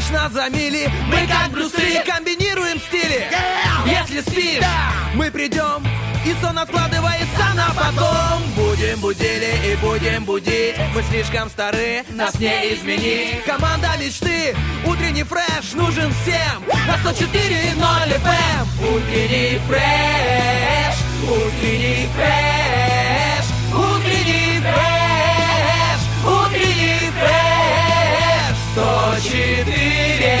лишь нас замили. Мы как Брюсы, комбинируем стили. Если спишь, мы придем, и сон откладывается на потом. Будем будили и будем будить. Мы слишком стары, нас не изменить. Команда мечты, утренний фреш нужен всем. На 104.0 FM. Утренний фреш, утренний фреш, утренний фреш, утренний фреш. 104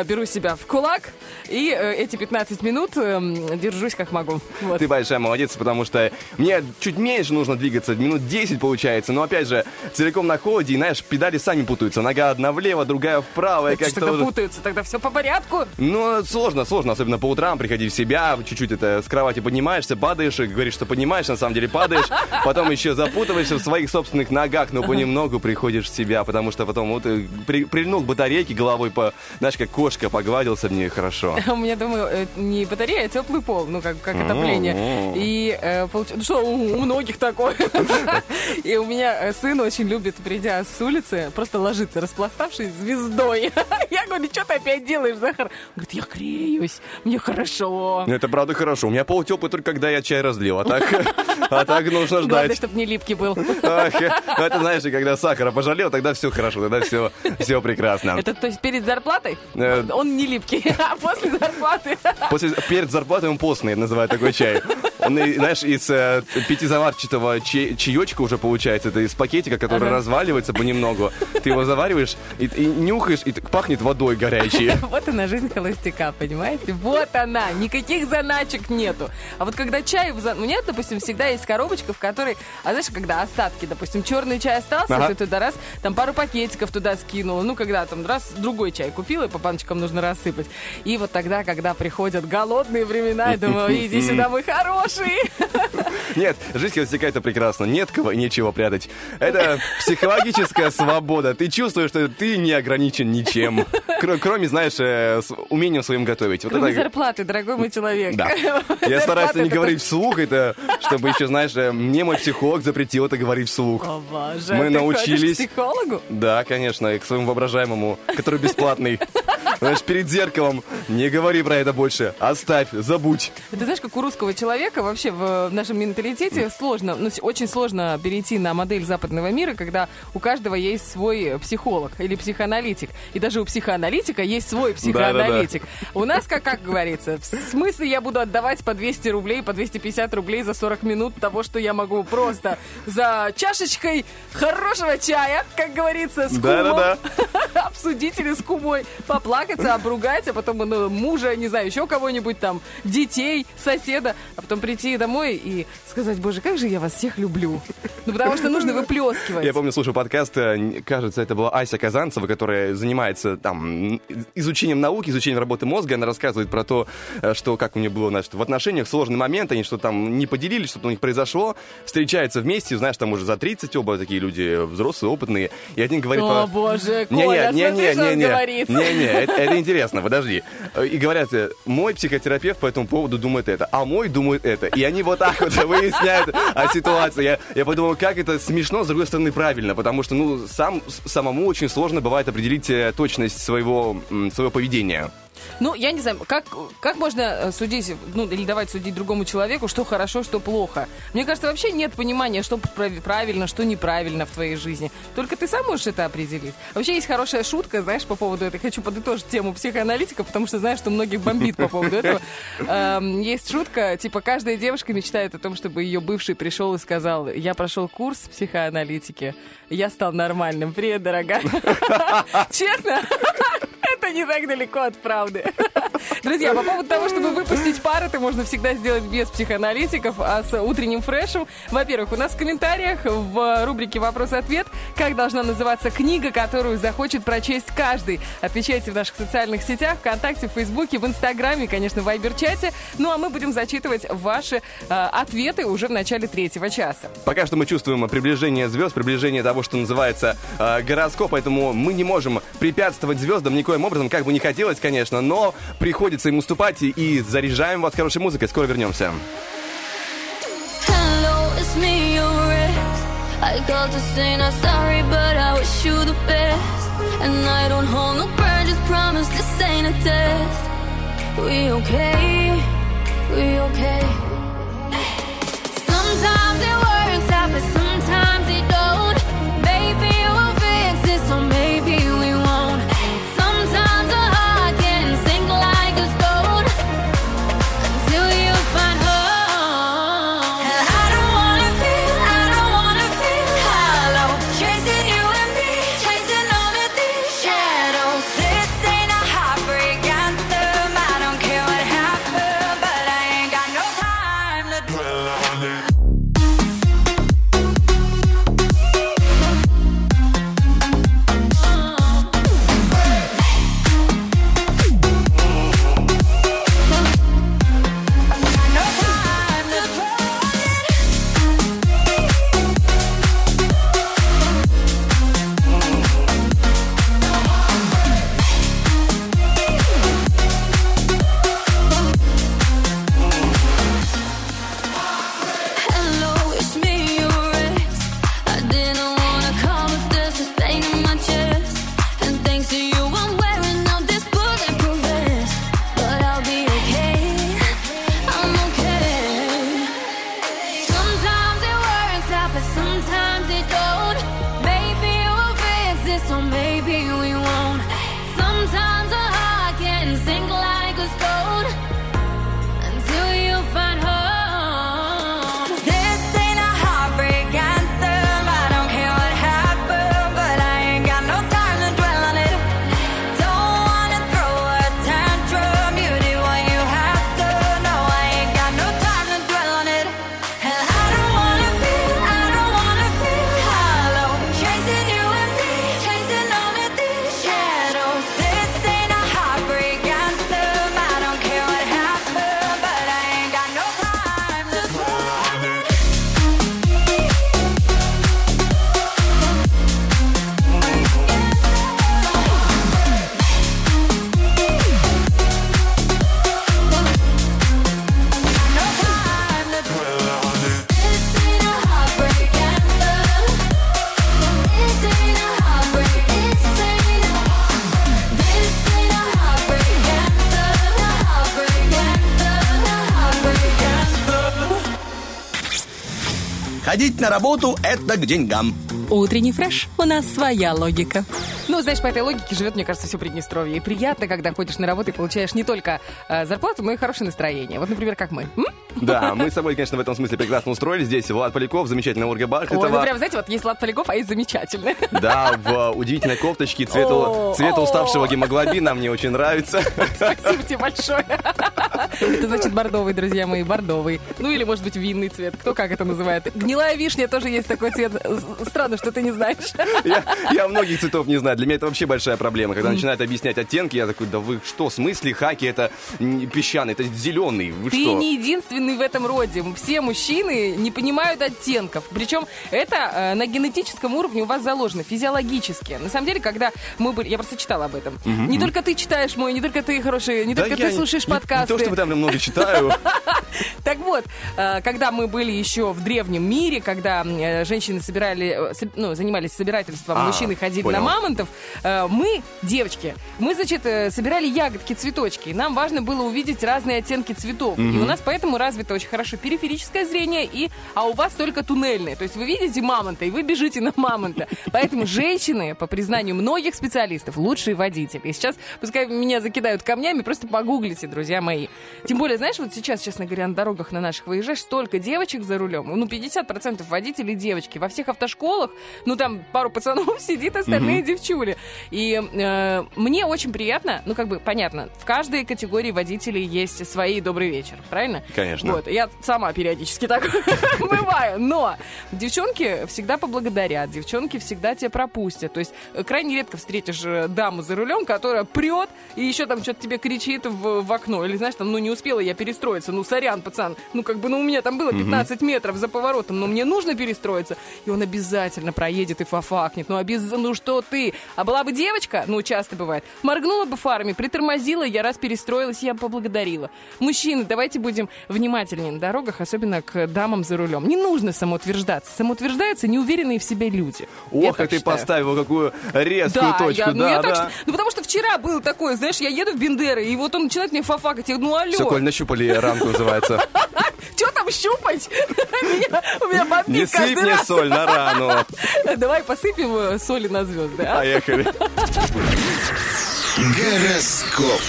беру себя в кулак и эти 15 минут держусь как могу. Вот. Ты большая молодец, потому что мне чуть меньше нужно двигаться, минут 10 получается, но опять же, целиком на холоде, и знаешь, педали сами путаются, нога одна влево, другая вправо. И как-то тогда путаются, тогда все по порядку. Ну, сложно, особенно по утрам приходи в себя, чуть-чуть это с кровати поднимаешься, падаешь, и говоришь, что поднимаешься, на самом деле падаешь, потом еще запутываешься в своих собственных ногах, но понемногу приходишь в себя, потому что потом вот прильнул к батарейке головой, знаешь, как кошка, погладился в нее, хорошо. У меня, думаю, не батарея, а теплый пол, ну, как отопление. И получилось, что у многих такое. И у меня сын очень любит, придя с улицы, просто ложиться, распластавшись звездой. Я говорю, что ты опять делаешь, Захар? Он говорит, я греюсь, мне хорошо. Это правда хорошо. У меня пол теплый только когда я чай разлил, а так нужно ждать. Главное, чтобы не липкий был. Это, знаешь, когда сахара пожалел, тогда все хорошо, тогда все прекрасно. Это, то есть, перед зарплатой он не липкий, а после зарплаты? Перед зарплатой он постный, называют такой чай. Он, знаешь, из пятизаварчатого чаечка уже получается, это из пакетика, который разваливается понемногу. Ты его завариваешь и нюхаешь, и пахнет водой горячей. Вот она, жизнь холостяка, понимаете? Вот она, никаких заначек нету. А вот когда чай... У меня, допустим, всегда есть коробочка, в которой... А знаешь, когда остатки, допустим, черный чай остался, ты туда раз, там пару пакетиков туда скинула. Ну, когда там раз другой чай купила, и по баночкам нужно рассыпать. И вот тогда, когда приходят голодные времена, я думаю, иди сюда, мой хороший. Нет, жизнь холостяка — это прекрасно. Нет кого и нечего прятать. Это психологическая свобода. Ты чувствуешь, что ты не ограничен ничем. Кроме, знаешь, умением своим готовить. Вот кроме это... зарплаты, дорогой мой человек. Да. Я стараюсь не говорить вслух, это чтобы еще, знаешь, мне мой психолог запретил это говорить вслух. О, боже. Мы научились... Ты ходишь к психологу? Да, конечно, к своему воображаемому, который бесплатный. Знаешь, перед зеркалом не говори про это больше. Оставь, забудь. Ты знаешь, как у русского человека вообще в нашем менталитете сложно, ну, очень сложно перейти на модель западного мира, когда у каждого есть свой психолог или психоаналитик. И даже у психоаналитика есть свой психоаналитик. Да. У нас, как говорится, в смысле я буду отдавать по 200 рублей, по 250 рублей за 40 минут того, что я могу просто за чашечкой хорошего чая, как говорится, с кумом. Обсудить или с кумой, поплакать, обругать, а потом мужа, не знаю, еще кого-нибудь там, детей, соседа, а потом прийти домой и сказать, боже, как же я вас всех люблю. Ну, потому что нужно выплескивать. Я помню, слушаю подкаст, кажется, это была Ася Казанцева, которая занимается там изучением науки, изучением работы мозга. Она рассказывает про то, что как у нее было, значит, в отношениях сложный момент, они что-то там не поделились, что-то у них произошло, встречаются вместе, знаешь, там уже за 30 оба такие люди взрослые, опытные, и один говорит... О, боже, Коля, смотри, что он говорит. Это интересно, подожди. И говорят, мой психотерапевт по этому поводу думает это, а мой думает это. И они вот так вот выясняют о ситуации. Я подумал, как это смешно, с другой стороны, правильно. Потому что, ну, самому очень сложно бывает определить точность своего поведения. Ну, я не знаю, как можно судить, ну, или давать судить другому человеку, что хорошо, что плохо. Мне кажется, вообще нет понимания, что правильно, что неправильно в твоей жизни. Только ты сам можешь это определить. Вообще есть хорошая шутка, знаешь, по поводу этого. Я хочу подытожить тему психоаналитика, потому что знаю, что многих бомбит по поводу этого. Есть шутка, типа, каждая девушка мечтает о том, чтобы ее бывший пришел и сказал: я прошел курс психоаналитики, я стал нормальным. Привет, дорогая. Честно? Это не так далеко от правды. Друзья, по поводу того, чтобы выпустить пары, это можно всегда сделать без психоаналитиков, а с утренним фрешем. Во-первых, у нас в комментариях в рубрике «Вопрос-ответ», как должна называться книга, которую захочет прочесть каждый. Отвечайте в наших социальных сетях, ВКонтакте, в Фейсбуке, в Инстаграме, конечно, в Вайбер-чате. Ну, а мы будем зачитывать ваши ответы уже в начале третьего часа. Пока что мы чувствуем приближение звезд, приближение того, что называется гороскоп, поэтому мы не можем препятствовать звездам никоим образом, как бы не хотелось, конечно, но приходится им уступать, и заряжаем вас хорошей музыкой. Скоро вернемся. Ходить на работу – это к деньгам. Утренний фреш. У нас своя логика. Ну, знаешь, по этой логике живет, мне кажется, все Приднестровье. И приятно, когда ходишь на работу и получаешь не только зарплату, но и хорошее настроение. Вот, например, как мы. Да, мы с собой, конечно, в этом смысле прекрасно устроились. Здесь Влад Поляков, замечательная Ольга Бархатова. Ой, ну прям, знаете, вот есть Влад Поляков, а есть замечательный. Да, в удивительной кофточке цвета уставшего гемоглобина. Мне очень нравится. Спасибо тебе большое. Это значит бордовый, друзья мои, бордовый. Ну или, может быть, винный цвет. Кто как это называет. Гнилая вишня тоже есть такой цвет. Странно, что ты не знаешь. Я многих цветов не знаю. Для меня это вообще большая проблема. Когда начинают объяснять оттенки, я такой: да вы что, в смысле? Хаки — это песчаный, это зеленый. Вы что? Ты не единственный в этом роде. Все мужчины не понимают оттенков. Причем это на генетическом уровне у вас заложено, физиологически. На самом деле, когда мы были... Я просто читала об этом. Не только ты читаешь мой, не только ты хороший, не только ты слушаешь подкасты. Что там я много читаю. Так вот, когда мы были еще в древнем мире, когда женщины собирали, ну, занимались собирательством, мужчины ходили на мамонтов, мы, девочки, мы, значит, собирали ягодки, цветочки. Нам важно было увидеть разные оттенки цветов. И у нас поэтому развито очень хорошо периферическое зрение, и, а у вас только туннельное. То есть вы видите мамонта, и вы бежите на мамонта. Поэтому женщины, по признанию многих специалистов, лучшие водители. И сейчас, пускай меня закидают камнями, просто погуглите, друзья мои. Тем более, знаешь, вот сейчас, честно говоря, на дорогах на наших выезжаешь, столько девочек за рулем. Ну, 50% водителей девочки. Во всех автошколах, ну, там пару пацанов сидит, остальные девчули. И мне очень приятно, ну, как бы, понятно, в каждой категории водителей есть свои «добрый вечер», правильно? Конечно. Вот, я сама периодически так бываю. Но девчонки всегда поблагодарят, девчонки всегда тебя пропустят. То есть крайне редко встретишь даму за рулем, которая прет и еще там что-то тебе кричит в окно. Или, знаешь, там, ну, не успела я перестроиться, ну, сорян, пацан, ну, как бы, ну, у меня там было 15 метров за поворотом, но мне нужно перестроиться. И он обязательно проедет и фафакнет. Ну, ну, что ты? А была бы девочка, ну, часто бывает, моргнула бы фарами, притормозила, я раз перестроилась, я поблагодарила. Мужчины, давайте будем внимательнее на дорогах, особенно к дамам за рулем. Не нужно самоутверждаться. Самоутверждаются неуверенные в себе люди. Ох, и ты поставила какую резкую точку. Да. Ну, потому что вчера было такое, знаешь, я еду в Бендеры, и вот он начинает мне фафакать, я говорю, ну, алло. Все, Коль, нащупали ранку, называется. Че там щупать? У меня бомбит каждый раз. Не сыпь мне соль на рану. Давай посыпем соли на звезды. Поехали. Гороскоп.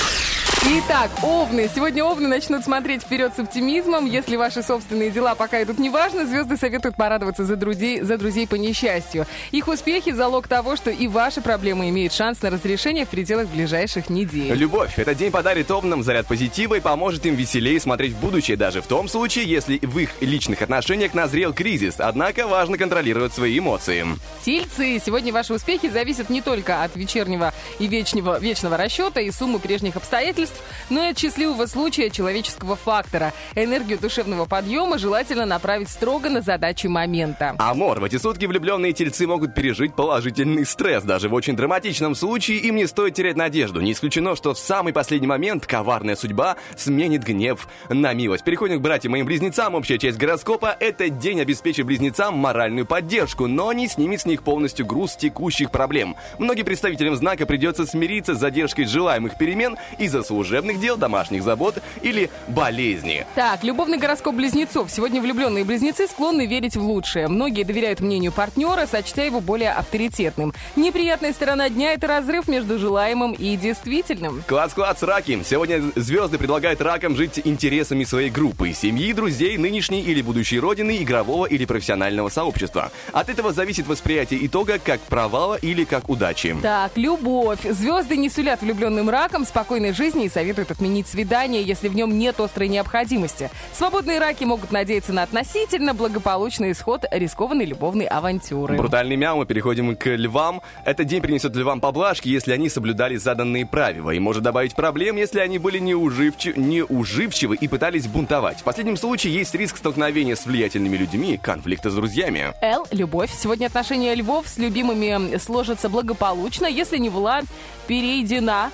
Итак, овны. Сегодня овны начнут смотреть вперед с оптимизмом. Если ваши собственные дела пока идут неважно, звезды советуют порадоваться за друзей по несчастью. Их успехи – залог того, что и ваши проблемы имеют шанс на разрешение в пределах ближайших недель. Любовь. Этот день подарит овнам заряд позитива и поможет им веселее смотреть в будущее, даже в том случае, если в их личных отношениях назрел кризис. Однако важно контролировать свои эмоции. Тельцы. Сегодня ваши успехи зависят не только от вечернего и вечного расчета и суммы прежних обстоятельств, но и от счастливого случая человеческого фактора. Энергию душевного подъема желательно направить строго на задачи момента. Амор. В эти сутки влюбленные тельцы могут пережить положительный стресс. Даже в очень драматичном случае им не стоит терять надежду. Не исключено, что в самый последний момент коварная судьба сменит гнев на милость. Переходим к братьям и близнецам. Общая часть гороскопа. Этот день обеспечит близнецам моральную поддержку, но не снимет с них полностью груз текущих проблем. Многим представителям знака придется смириться с задержкой желаемых перемен из-за служебных дел, домашних забот или болезни. Так, любовный гороскоп близнецов. Сегодня влюбленные близнецы склонны верить в лучшее. Многие доверяют мнению партнера, сочтя его более авторитетным. Неприятная сторона дня – это разрыв между желаемым и действительным. Класс-класс, раки. Сегодня звезды предлагают ракам жить интересами своей группы, семьи, друзей, нынешней или будущей родины, игрового или профессионального сообщества. От этого зависит восприятие итога как провала или как удачи. Так, любовь. Звезды не сулят влюбленным ракам спокойной жизни и советуют отменить свидание, если в нем нет острой необходимости. Свободные раки могут надеяться на относительно благополучный исход рискованной любовной авантюры. Брутальный мяу, мы переходим к львам. Этот день принесет львам поблажки, если они соблюдали заданные правила, и может добавить проблем, если они были неуживчивы и пытались бунтовать. В последнем случае есть риск столкновения с влиятельными людьми, конфликта с друзьями. Л. Любовь. Сегодня отношения львов с любимыми сложатся благополучно, если не была переедена.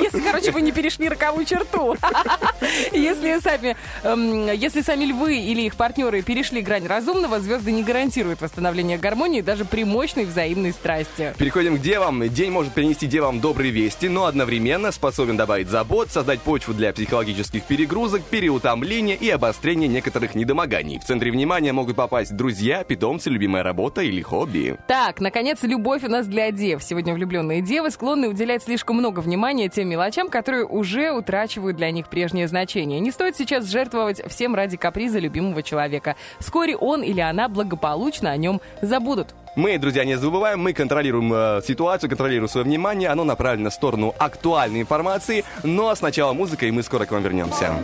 Если, короче, вы не перешли роковую черту. Если сами львы или их партнеры перешли грань разумного, звезды не гарантируют восстановление гармонии даже при мощной взаимной страсти. Переходим к девам. День может принести девам добрые вести, но одновременно способен добавить забот, создать почву для психологических перегрузок, переутомления и обострения некоторых недомоганий. В центре внимания могут попасть друзья, питомцы, любимая работа или хобби. Так, наконец, любовь у нас для дев. Сегодня влюбленные девы склонны уделять слишком много внимания тем мелочам, которые уже утрачивают для них прежнее значение. Не стоит сейчас жертвовать всем ради каприза любимого человека. Вскоре он или она благополучно о нем забудут. Мы, друзья, не забываем, мы контролируем ситуацию, контролируем свое внимание. Оно направлено в сторону актуальной информации. Но сначала музыка, и мы скоро к вам вернемся.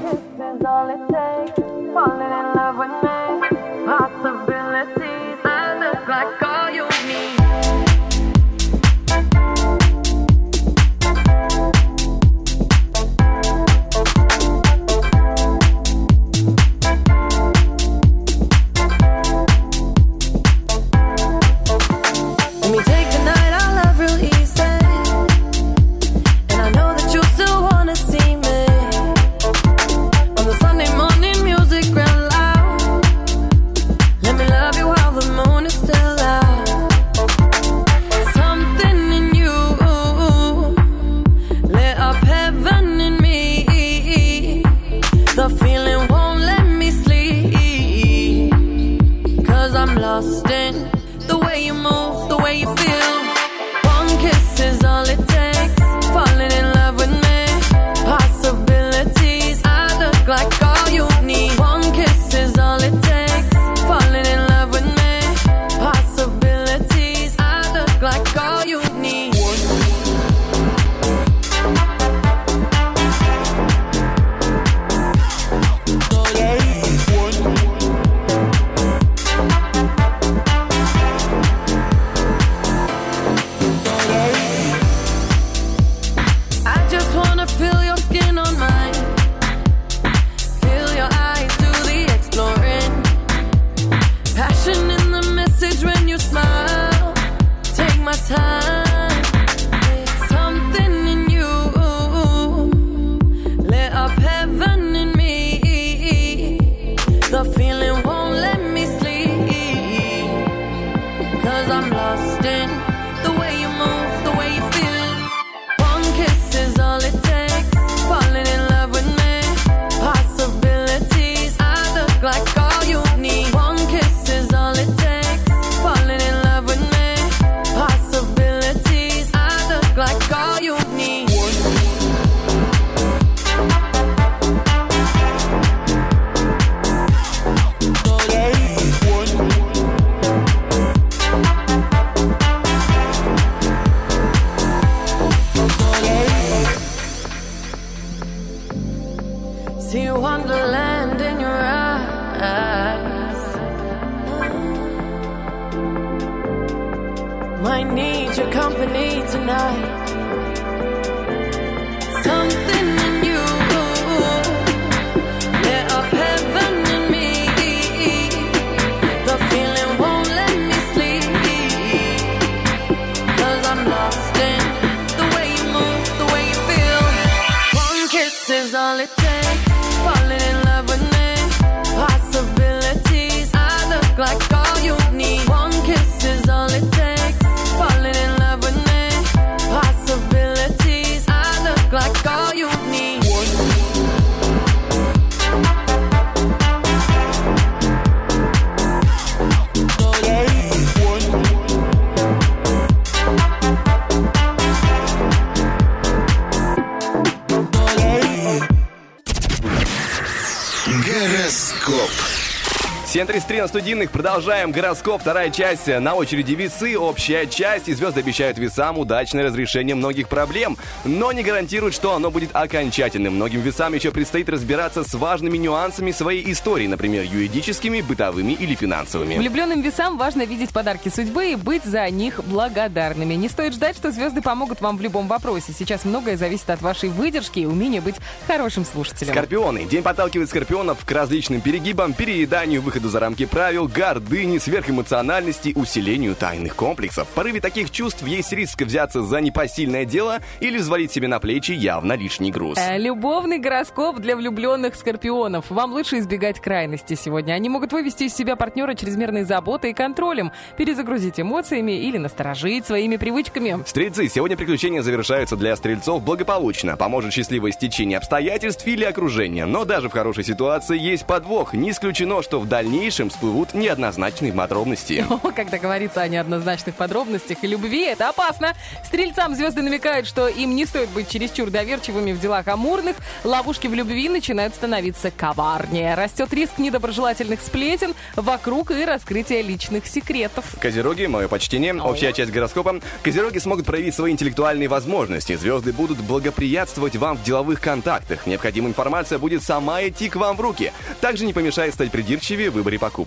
33 на студийных. Продолжаем гороскоп. Вторая часть. На очереди весы. Общая часть. И звезды обещают весам удачное разрешение многих проблем, но не гарантируют, что оно будет окончательным. Многим весам еще предстоит разбираться с важными нюансами своей истории, например, юридическими, бытовыми или финансовыми. Влюбленным весам важно видеть подарки судьбы и быть за них благодарными. Не стоит ждать, что звезды помогут вам в любом вопросе. Сейчас многое зависит от вашей выдержки и умения быть хорошим слушателем. Скорпионы. День подталкивает скорпионов к различным перегибам, перееданию, выходу за рамки правил, гордыни, сверхэмоциональности, усилению тайных комплексов. В порыве таких чувств есть риск взяться за непосильное дело или взвалить себе на плечи явно лишний груз. Любовный гороскоп для влюбленных скорпионов. Вам лучше избегать крайности сегодня. Они могут вывести из себя партнера чрезмерной заботой и контролем, перезагрузить эмоциями или насторожить своими привычками. Стрельцы. Сегодня приключения завершаются для стрельцов благополучно. Поможет счастливое стечение обстоятельств или окружения. Но даже в хорошей ситуации есть подвох. Не исключено, что в дальнейшем всплывут неоднозначные подробности. О, когда говорится о неоднозначных подробностях и любви, это опасно. Стрельцам звезды намекают, что им не стоит быть чересчур доверчивыми в делах амурных. Ловушки в любви начинают становиться коварнее. Растет риск недоброжелательных сплетен вокруг и раскрытия личных секретов. Козероги, мое почтение. Общая часть гороскопа. Козероги смогут проявить свои интеллектуальные возможности. Звезды будут благоприятствовать вам в деловых контактах. Необходимая информация будет сама идти к вам в руки. Также не помешает стать придирчивее в выборе покупок.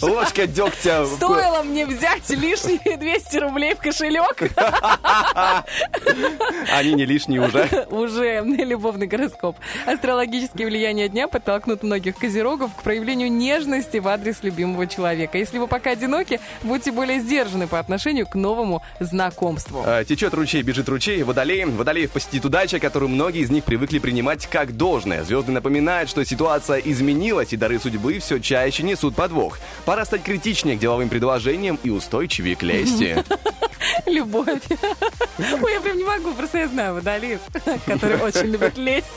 Ложка дегтя. Стоило мне взять лишние 200 рублей в кошелек. Они не лишние уже. Уже. Любовный гороскоп. Астрологические влияния дня подтолкнут многих козерогов к проявлению нежности в адрес любимого человека. Если вы пока одиноки, будьте более сдержаны по отношению к новому знакомству. Течет ручей, бежит ручей. Водолеев посетит удача, которую многие из них привыкли принимать как должное. Звезды напоминают, что ситуация изменилась, и дары судьбы все чаще несут подвох. Пора стать критичнее к деловым предложениям и устойчивее к лести. Любовь. Ой, я прям не могу, просто я знаю водолеев, которые очень любят лезть.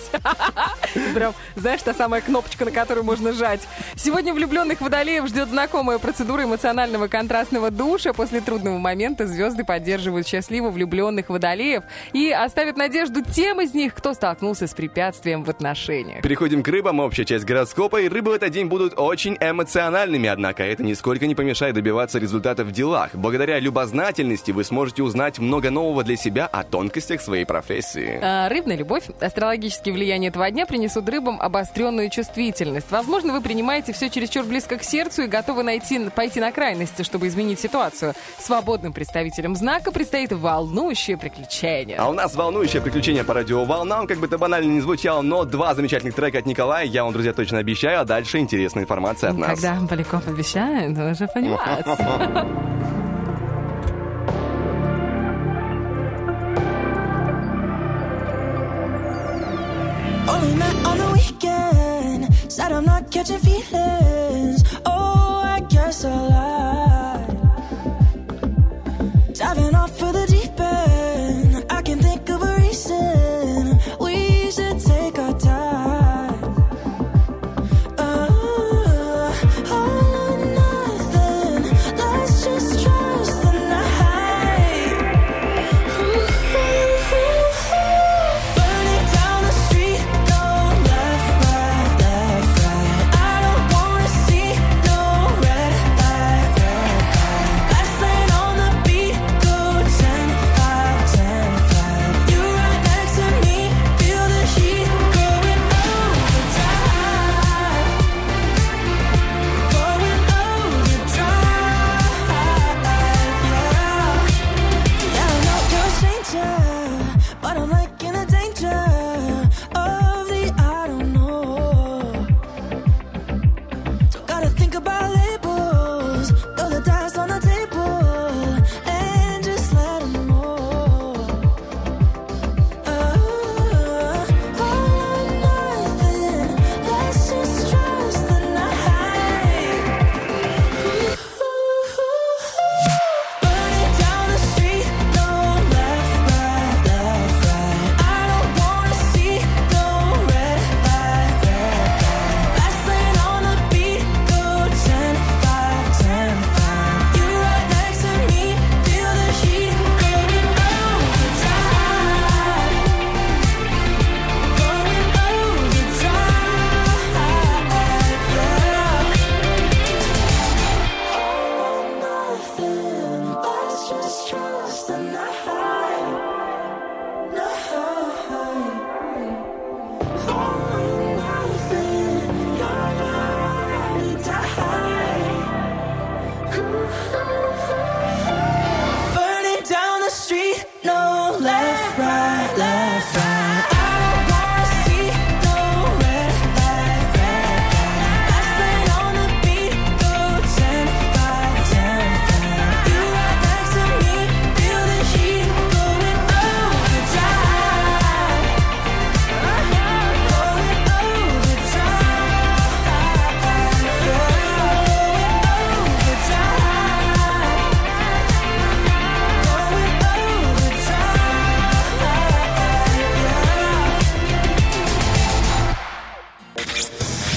Прям, знаешь, та самая кнопочка, на которую можно жать. Сегодня влюбленных водолеев ждет знакомая процедура эмоционального контрастного душа. После трудного момента звезды поддерживают счастливо влюбленных водолеев и оставят надежду тем из них, кто столкнулся с препятствием в отношениях. Переходим к рыбам. Общая часть гороскопа. И рыбы в этот день будут очень эмоциональными, однако это нисколько не помешает добиваться результатов в делах. Благодаря любознательности вы сможете узнать много нового для себя о тонкостях своей профессии. Рыбная любовь. Астрологические влияния этого дня принесут рыбам обостренную чувствительность. Возможно, вы принимаете все чересчур близко к сердцу и готовы пойти на крайности, чтобы изменить ситуацию. Свободным представителям знака предстоит волнующее приключение. А у нас волнующее приключение по радио «Волнам». Как бы это банально не звучало, но два замечательных трека от Николая. Я вам, друзья, точно обещаю. А дальше интересная информация от нас. Когда Поляков обещает, он уже понимает. Only met on the weekend. Said I'm not catching feelings. Oh, I guess I lied. Diving off for the deep end. I can think of a reason. We should take our time. All or nothing. Let's just trust the night. Burn it down the street. Go left, right. I don't wanna see no red light. Last lane on the beat. Go 10, 5, 10, 5. You right next to me. Feel the heat. Going overdrive. Going overdrive, yeah. Yeah, I know you're a stranger, but I'm liking the danger of the I don't know. So gotta think about labels, throw the dice on the table, and just let 'em know. All or nothing. Let's just trust the night. Burn it down the street. No left, right. I don't wanna see no red light. Last lane on the beat. Go 10, 5, 10, 5. You right next to me. Feel the heat. Going overdrive. Going overdrive, yeah. All or nothing. Let's just trust the night. All or nothing. You're ready to hide. Burn it down the street. No left, right, left, right. I don't wanna see no red light. Last lane on the beat. Go 10, 5, 10, 5. You right next to me. Feel the heat. Going overdrive. Going overdrive, yeah. Going overdrive. Going overdrive.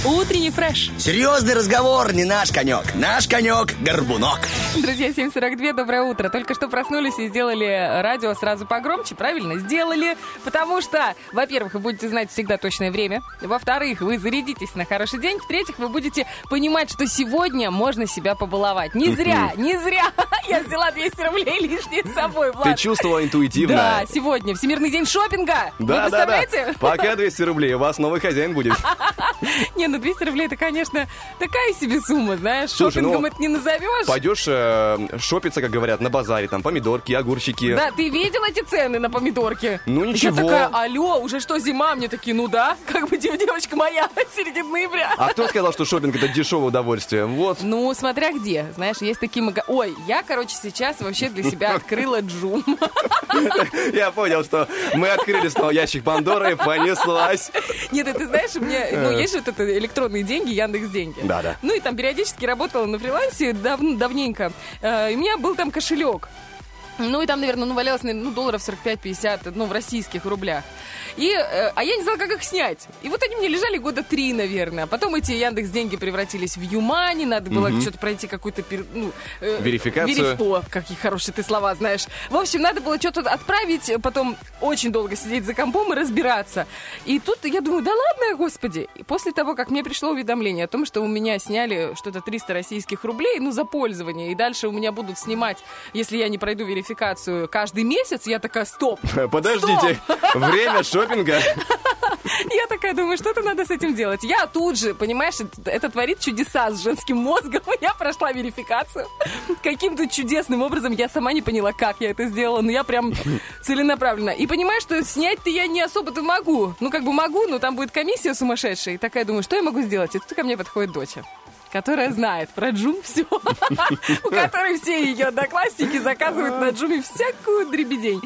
Утренний фреш. Серьезный разговор не наш конек. Наш конек – горбунок. Друзья, 7:42, доброе утро. Только что проснулись и сделали радио сразу погромче. Правильно, сделали. Потому что, во-первых, вы будете знать всегда точное время. Во-вторых, вы зарядитесь на хороший день. В-третьих, вы будете понимать, что сегодня можно себя побаловать. Не зря, не зря я взяла 200 рублей лишние с собой, Влад. Ты чувствовала интуитивно. Да, сегодня Всемирный день шопинга. Вы представляете? Пока 200 рублей, у вас новый хозяин будет. Не, ну 200 рублей, это, конечно, такая себе сумма, знаешь. Слушай, Шопингом ну, это не назовешь. Пойдешь шопиться, как говорят, на базаре, там, помидорки, огурчики. Да, ты видел эти цены на помидорки? Ну, ничего. Я такая, алло, уже что, зима? Мне такие, ну да, как бы девочка моя, середина ноября. А кто сказал, что шопинг это дешевое удовольствие? Вот. Ну, смотря где, знаешь, есть такие магазины. Ой, я, короче, сейчас вообще для себя открыла Джум. Я понял, что мы открыли снова ящик Пандоры, понеслась. Нет, ты знаешь, мне, ну, есть же вот это электронные деньги, Яндекс.Деньги. Да-да. Ну, и там периодически работала на фрилансе давненько. И у меня был там кошелек. Ну, и там, наверное, валялось, долларов 45-50, в российских рублях. А я не знала, как их снять. И вот они мне лежали года 3, наверное. Потом эти Яндекс.Деньги превратились в Юмани, надо было что-то пройти какую-то... верификацию. Какие хорошие ты слова знаешь. В общем, надо было что-то отправить, потом очень долго сидеть за компом и разбираться. И тут я думаю, да ладно, господи. И после того, как мне пришло уведомление о том, что у меня сняли что-то 300 российских рублей, за пользование, и дальше у меня будут снимать, если я не пройду верификацию, каждый месяц, я такая, стоп! Подождите, время шопинга. Я такая думаю, что-то надо с этим делать. Я тут же, понимаешь, это творит чудеса с женским мозгом. Я прошла верификацию. Каким-то чудесным образом, я сама не поняла, как я это сделала, но я прям целенаправленно. И понимаю, что снять-то я не особо-то могу. Могу, но там будет комиссия сумасшедшая. И такая думаю, что я могу сделать? И тут ко мне подходит доча, которая знает про Джум все, у которой все ее одноклассники заказывают на Джуме всякую дребедень.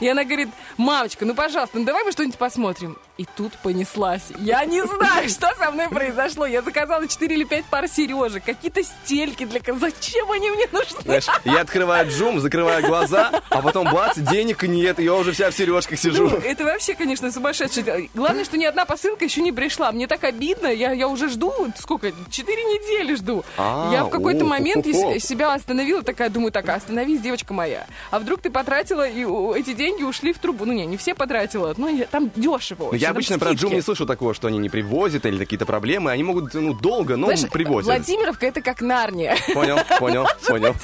И она говорит, мамочка, пожалуйста, давай мы что-нибудь посмотрим. И тут понеслась. Я не знаю, что со мной произошло. Я заказала 4 или 5 пар сережек, какие-то стельки для... Зачем они мне нужны? Знаешь, я открываю Джум, закрываю глаза, а потом бац, денег нет, я уже вся в сережках сижу. Это вообще, конечно, сумасшедшее. Главное, что ни одна посылка еще не пришла. Мне так обидно, я уже жду, 4 недели жду. Я в какой-то момент себя остановила, такая, думаю, остановись, девочка моя. А вдруг ты потратила и эти деньги ушли в трубу. Не все потратила, там дешево. Я обычно про Джум не слышу такого, что они не привозят или какие-то проблемы. Они могут, долго, но привозят. Владимировка — это как Нарния. Понял. Она,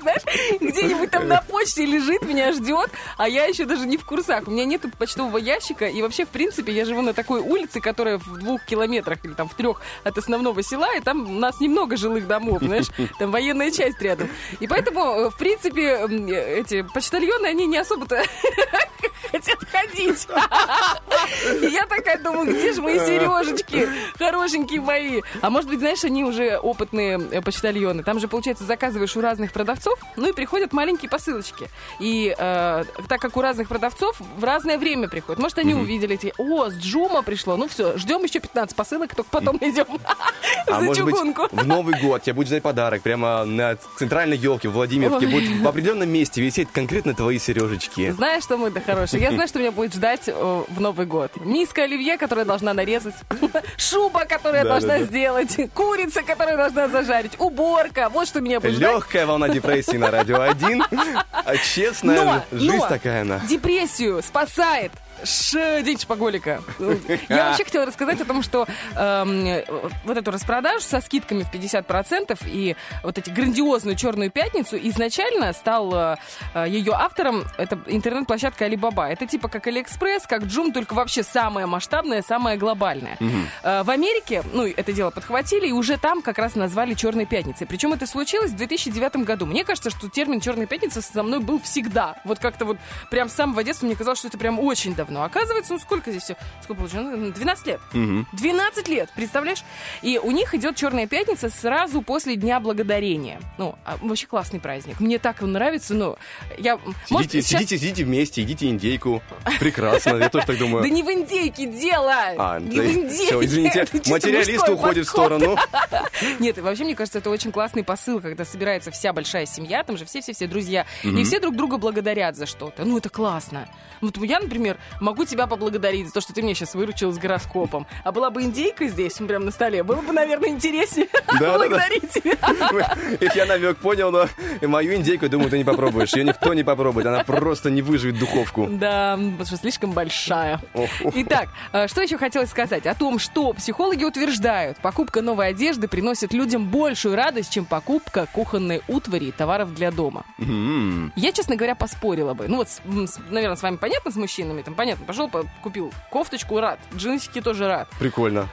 знаешь, где-нибудь там на почте лежит, меня ждет, а я еще даже не в курсах. У меня нету почтового ящика, и вообще, в принципе, я живу на такой улице, которая в 2 километрах или в 3 от основного села, и там у нас немного жилых домов, знаешь, там военная часть рядом. И поэтому, в принципе, эти почтальоны, они не особо-то хотят ходить. И я такая думаю, где же мои сережечки, хорошенькие мои. А может быть, знаешь, они уже опытные почтальоны. Там же, получается, заказываешь у разных продавцов, и приходят маленькие посылочки. И так как у разных продавцов в разное время приходят. Может, они увидели, с Джума пришло, все, ждем еще 15 посылок, только потом идем за чугунку. В Новый год тебе будет ждать подарок прямо на центральной елке в Владимирке. Будет в определенном месте висеть конкретно твои сережечки. Знаешь, что мы-то хорошие. Я знаю, что меня будет ждать в Новый год. Миска оливье, которую я должна нарезать. Шуба, которую я должна сделать. Курица, которую я должна зажарить. Уборка. Вот что меня будет ждать. Легкая волна депрессии на Радио 1. А честная жизнь такая она. Депрессию спасает День Шпаголика. Я вообще хотела рассказать о том, что вот эту распродажу со скидками в 50% и вот эти грандиозную черную пятницу изначально стал ее автором это интернет-площадка Alibaba. Это типа как Алиэкспресс, как Джум, только вообще самая масштабная, самая глобальная. В Америке, это дело подхватили и уже там как раз назвали черной пятницей. Причем это случилось в 2009 году. Мне кажется, что термин черная пятница со мной был всегда. Вот как-то вот прям с самого детства мне казалось, что это прям очень давно. Но оказывается, сколько здесь все? Сколько получилось? 12 лет. 12 лет, представляешь? И у них идет Черная пятница сразу после Дня Благодарения. Вообще классный праздник. Мне так он нравится, Сидите вместе, едите индейку. Прекрасно, я тоже так думаю. Да не в индейке дело! Не в индейке. Все, извините, материалист уходит в сторону. Нет, вообще, мне кажется, это очень классный посыл, когда собирается вся большая семья, там же все-все-все друзья, и все друг друга благодарят за что-то. Это классно. Вот я, например, могу тебя поблагодарить за то, что ты меня сейчас выручила с гороскопом. А была бы индейка здесь, прямо на столе, было бы, наверное, интереснее благодарить тебя. Их я намек понял, но мою индейку, думаю, ты не попробуешь. Ее никто не попробует, она просто не выживет духовку. Да, потому что слишком большая. Итак, что еще хотелось сказать? О том, что психологи утверждают, покупка новой одежды приносит людям большую радость, чем покупка кухонной утвари и товаров для дома. Я, честно говоря, поспорила бы. Наверное, с вами понятно, с мужчинами, понятно, пошел, купил кофточку, рад. Джинсики тоже рад. Прикольно.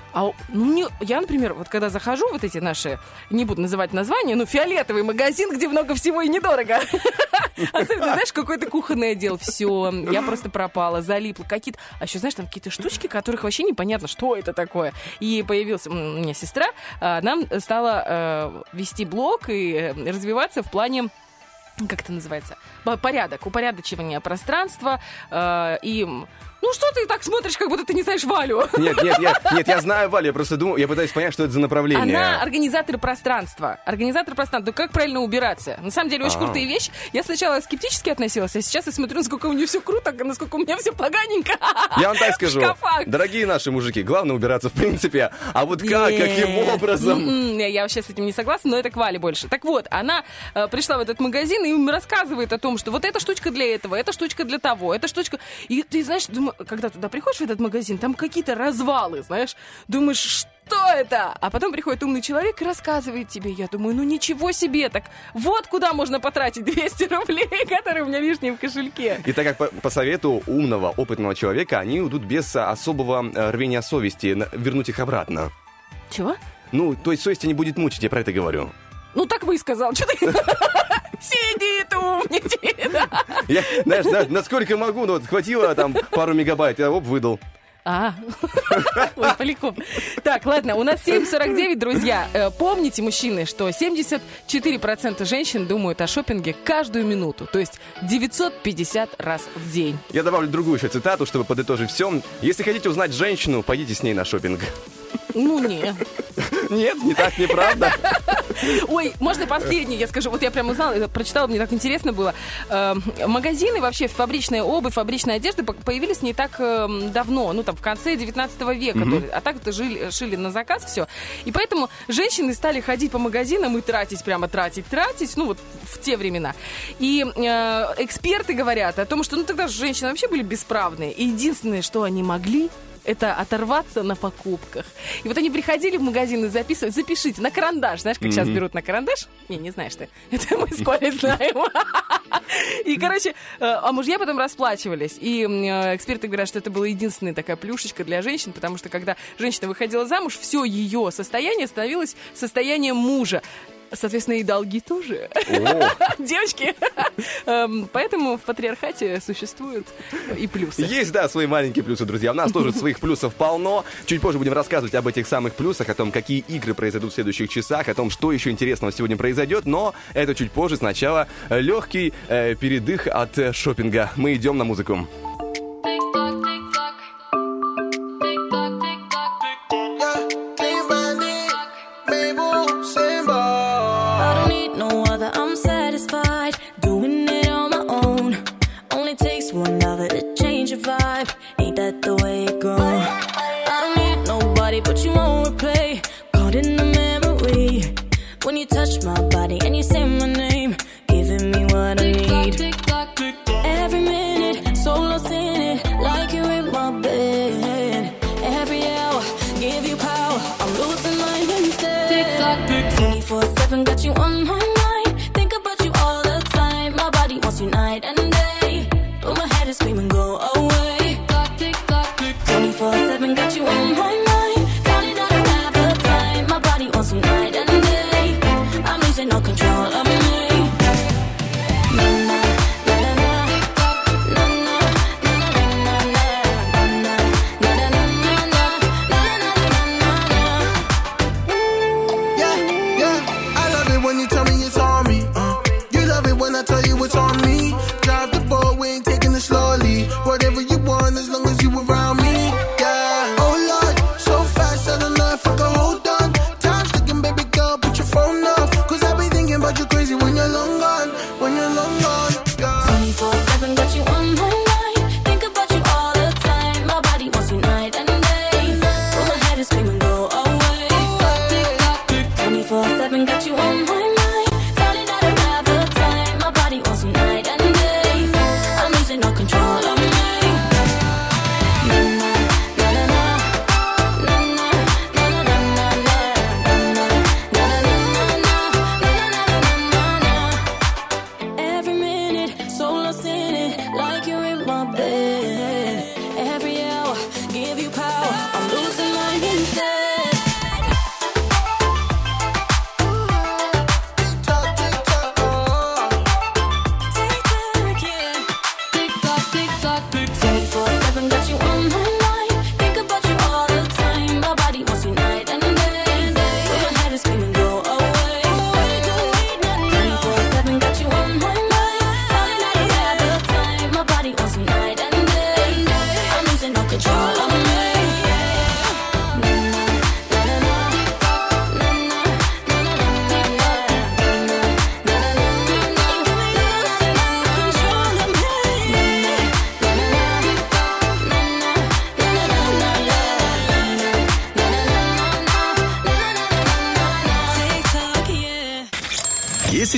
Я, например, когда захожу, вот эти наши, не буду называть названия, фиолетовый магазин, где много всего и недорого. Особенно, знаешь, какое-то кухонное дело. Все, я просто пропала, залипла. А еще, знаешь, там какие-то штучки, которых вообще непонятно, что это такое. И появилась у меня сестра, нам стала вести блог и развиваться в плане как это называется, порядок, упорядочивание пространства, и... Ну что ты так смотришь, как будто ты не знаешь Валю? Нет, я знаю Валю, я просто думаю, я пытаюсь понять, что это за направление. Она организатор пространства. Организатор пространства, как правильно убираться. На самом деле, очень крутая вещь. Я сначала скептически относилась, а сейчас я смотрю, насколько у нее все круто, насколько у меня все поганенько. Я вам так скажу, дорогие наши мужики, главное убираться в принципе. А вот как, каким образом? Я вообще с этим не согласна, но это к Вале больше. Так вот, она пришла в этот магазин и рассказывает о том, что вот эта штучка для этого, эта штучка для того, эта штучка... И ты знаешь, когда туда приходишь, в этот магазин, там какие-то развалы, знаешь, думаешь, что это? А потом приходит умный человек и рассказывает тебе, я думаю, ну ничего себе, так вот куда можно потратить 200 рублей, которые у меня лишние в кошельке. И так как по совету умного, опытного человека, они идут без особого рвения совести, вернуть их обратно. Чего? Ну, то есть совесть не будет мучить, я про это говорю. Ну, так бы и сказал, что ты... Сидит, умничает. Я, знаешь, насколько могу, но вот хватило там пару мегабайт, я оп, выдал. Ой, Поляков. Так, ладно, у нас 7:49, друзья. Помните, мужчины, что 74% женщин думают о шопинге каждую минуту, то есть 950 раз в день. Я добавлю другую еще цитату, чтобы подытожить все. Если хотите узнать женщину, пойдите с ней на шопинг. Ну, не. Нет, не так, неправда. Ой, можно последний, я скажу. Вот я прям узнала, прочитала, мне так интересно было. Магазины вообще, фабричная обувь, фабричная одежда появились не так давно, ну там в конце 19 века. А так-то шили на заказ все. И поэтому женщины стали ходить по магазинам и тратить, прямо тратить, ну вот в те времена. И эксперты говорят о том, что ну тогда же женщины вообще были бесправные. И единственное, что они могли... это оторваться на покупках. И вот они приходили в магазин и записывали, запишите, на карандаш. Знаешь, как сейчас берут на карандаш? Не знаешь ты. Это мы с Колей знаем. И, короче, а мужья потом расплачивались. И эксперты говорят, что это была единственная такая плюшечка для женщин, потому что, когда женщина выходила замуж, все ее состояние становилось состоянием мужа. Соответственно, и долги тоже. Девочки. Поэтому в патриархате существуют и плюсы. Есть, да, свои маленькие плюсы, друзья. У нас тоже своих плюсов полно. Чуть позже будем рассказывать об этих самых плюсах, о том, какие игры произойдут в следующих часах, о том, что еще интересного сегодня произойдет. Но это чуть позже. Сначала легкий передых от шопинга. Мы идем на музыку. My body and you say my name, giving me what I need. Tick tock, tick tock. Every minute, so lost in it, like you in my bed. Every hour, give you power, I'm losing mine instead. Tick tock, tick tock. 24/7, got you on my mind. Think about you all the time. My body wants you night and day, but my head is screaming go away. Tick tock, tick tock, tick tock. 24/7, got you on my mind. Tell it out half the time. My body wants you night and day. No control of me. Na na na na na na na na na na na na na na na na. Yeah, yeah. I love it when you tell me it's on me. You love it when I tell you it's on me.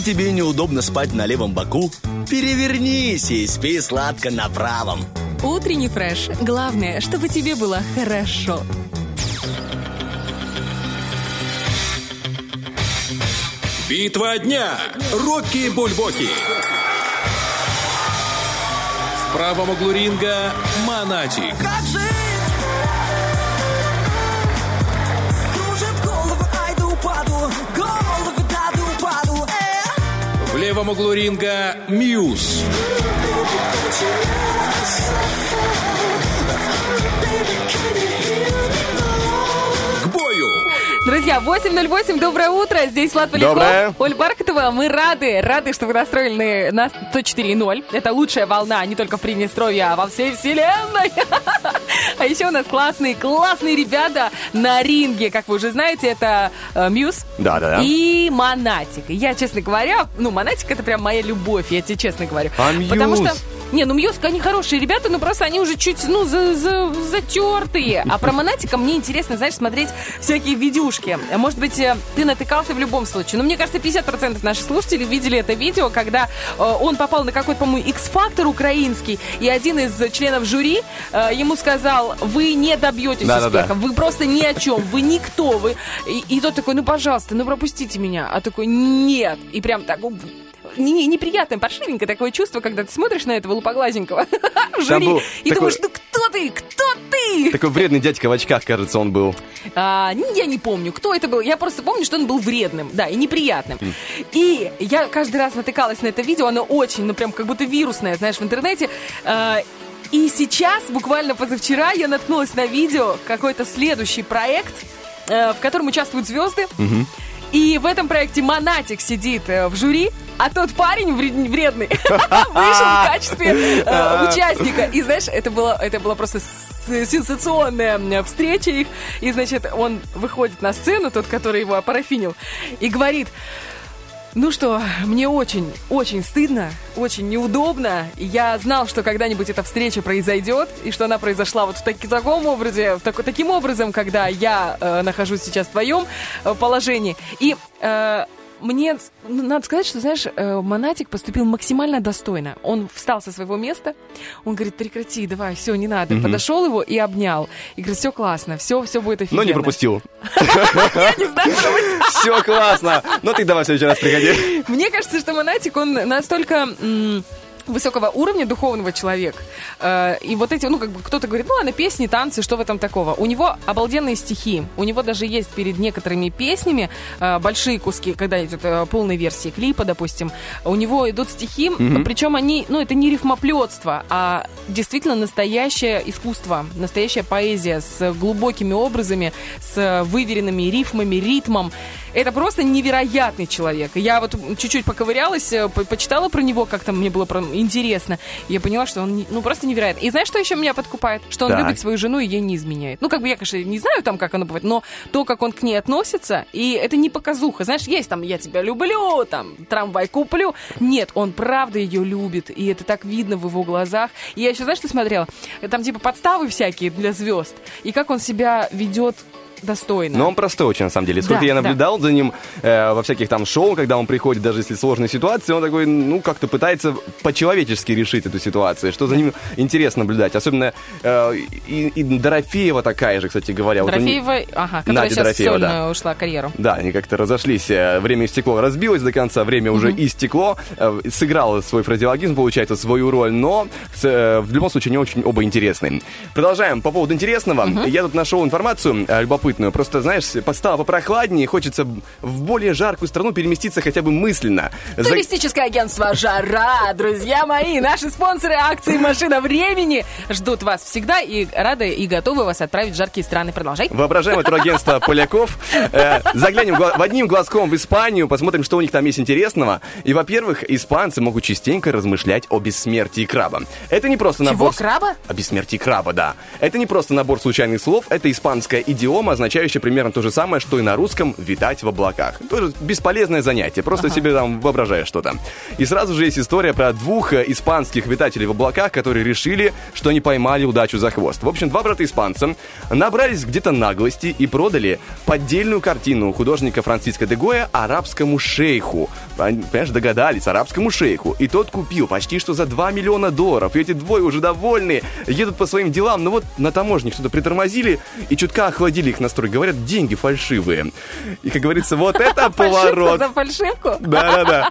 тебе неудобно спать на левом боку, перевернись и спи сладко на правом. Утренний фреш. Главное, чтобы тебе было хорошо. Битва дня. Рокки-Бульбоки. В правом углу ринга Монатик. В левом углу ринга Мьюз. К бою! Друзья, 8:08, доброе утро. Здесь Влад Поляков, доброе. Ольга Бархатова. Мы рады, что вы настроены на 104.0. Это лучшая волна не только в Приднестровье, а во всей вселенной. А еще у нас классные ребята на ринге. Как вы уже знаете, это Мьюз и Монатик. Я, честно говоря, Монатик — это прям моя любовь, я тебе честно говорю. А Мьюз? Потому что... Мьюз, они хорошие ребята, но просто они уже чуть, затертые. А про Монатика мне интересно, знаешь, смотреть всякие видюшки. Может быть, ты натыкался в любом случае. Но мне кажется, 50% наших слушателей видели это видео, когда он попал на какой-то, по-моему, X-фактор украинский, и один из членов жюри ему сказал: вы не добьетесь успеха, вы просто ни о чем, вы никто, вы... И тот такой: пожалуйста, пропустите меня. А такой: нет. И прям так... неприятное, паршивенькое такое чувство, когда ты смотришь на этого лупоглазенького в жюри и думаешь: кто ты? Кто ты? Такой вредный дядька в очках, кажется, он был. Я не помню, кто это был. Я просто помню, что он был вредным, и неприятным. И я каждый раз натыкалась на это видео, оно очень, прям как будто вирусное, знаешь, в интернете. И сейчас, буквально позавчера, я наткнулась на видео, какой-то следующий проект, в котором участвуют звезды. И в этом проекте Монатик сидит в жюри, а тот парень вредный вышел в качестве участника. И знаешь, это было просто сенсационная встреча их. И значит, он выходит на сцену, тот, который его парафинил, и говорит: ну что, мне очень-очень стыдно, очень неудобно. Я знал, что когда-нибудь эта встреча произойдет, и что она произошла вот таким образом, когда я нахожусь сейчас в твоем положении. И... мне надо сказать, что, знаешь, Монатик поступил максимально достойно. Он встал со своего места, он говорит: прекрати, давай, все, не надо. Подошел его и обнял. И говорит: все классно, все будет офигенно. Но не пропустил. Я не знаю, что вы... Все классно, но ты давай в следующий раз приходи. Мне кажется, что Монатик, он настолько... высокого уровня духовного человека. И вот эти, кто-то говорит: песни, танцы, что в этом такого? У него обалденные стихи. У него даже есть перед некоторыми песнями большие куски, когда идут полные версии клипа, допустим. У него идут стихи, причем они, это не рифмоплетство, а действительно настоящее искусство, настоящая поэзия с глубокими образами, с выверенными рифмами, ритмом. Это просто невероятный человек. Я чуть-чуть поковырялась, почитала про него, как-то мне было интересно. Я поняла, что он просто невероятный. И знаешь, что еще меня подкупает? Что он любит свою жену и ей не изменяет. Я, конечно, не знаю как оно бывает, но то, как он к ней относится, и это не показуха. Знаешь, есть я тебя люблю, трамвай куплю. Нет, он правда ее любит, и это так видно в его глазах. И я еще, знаешь, что смотрела? Там подставы всякие для звезд. И как он себя ведет достойно. Но он простой очень, на самом деле. Сколько я наблюдал за ним во всяких шоу, когда он приходит, даже если сложные ситуации, он такой, как-то пытается по-человечески решить эту ситуацию, что за ним интересно наблюдать. Особенно и Дорофеева такая же, кстати говоря. Дорофеева, которая Надя сейчас сольно ушла карьеру. Да, они как-то разошлись. Время и стекло разбилось до конца, время уже и стекло. Сыграл свой фразеологизм, получается, свою роль, но в любом случае они очень оба интересны. Продолжаем по поводу интересного. Я тут нашел информацию любопытную. Просто, знаешь, стало попрохладнее, хочется в более жаркую страну переместиться хотя бы мысленно. Туристическое агентство «Жара», друзья мои, наши спонсоры акции «Машина времени» ждут вас всегда и рады, и готовы вас отправить в жаркие страны. Продолжай. Воображаемое турагентство «Поляков». Заглянем одним глазком в Испанию, посмотрим, что у них там есть интересного. И, во-первых, испанцы могут частенько размышлять о бессмертии краба. Это не просто набор... Чего, краба? О бессмертии краба, да. Это не просто набор случайных слов, это испанская идиома, означающее примерно то же самое, что и на русском «витать в облаках». Тоже бесполезное занятие, просто себе там воображаешь что-то. И сразу же есть история про двух испанских витателей в облаках, которые решили, что они поймали удачу за хвост. В общем, два брата-испанца набрались где-то наглости и продали поддельную картину художника Франциско де Гоя арабскому шейху. Понимаешь, догадались, арабскому шейху. И тот купил почти что за $2 миллиона. И эти двое уже довольны, едут по своим делам, но вот на таможне что-то притормозили и чутка охладили их настрой. Говорят, деньги фальшивые. И, как говорится, вот это поворот. За фальшивку? Да-да-да.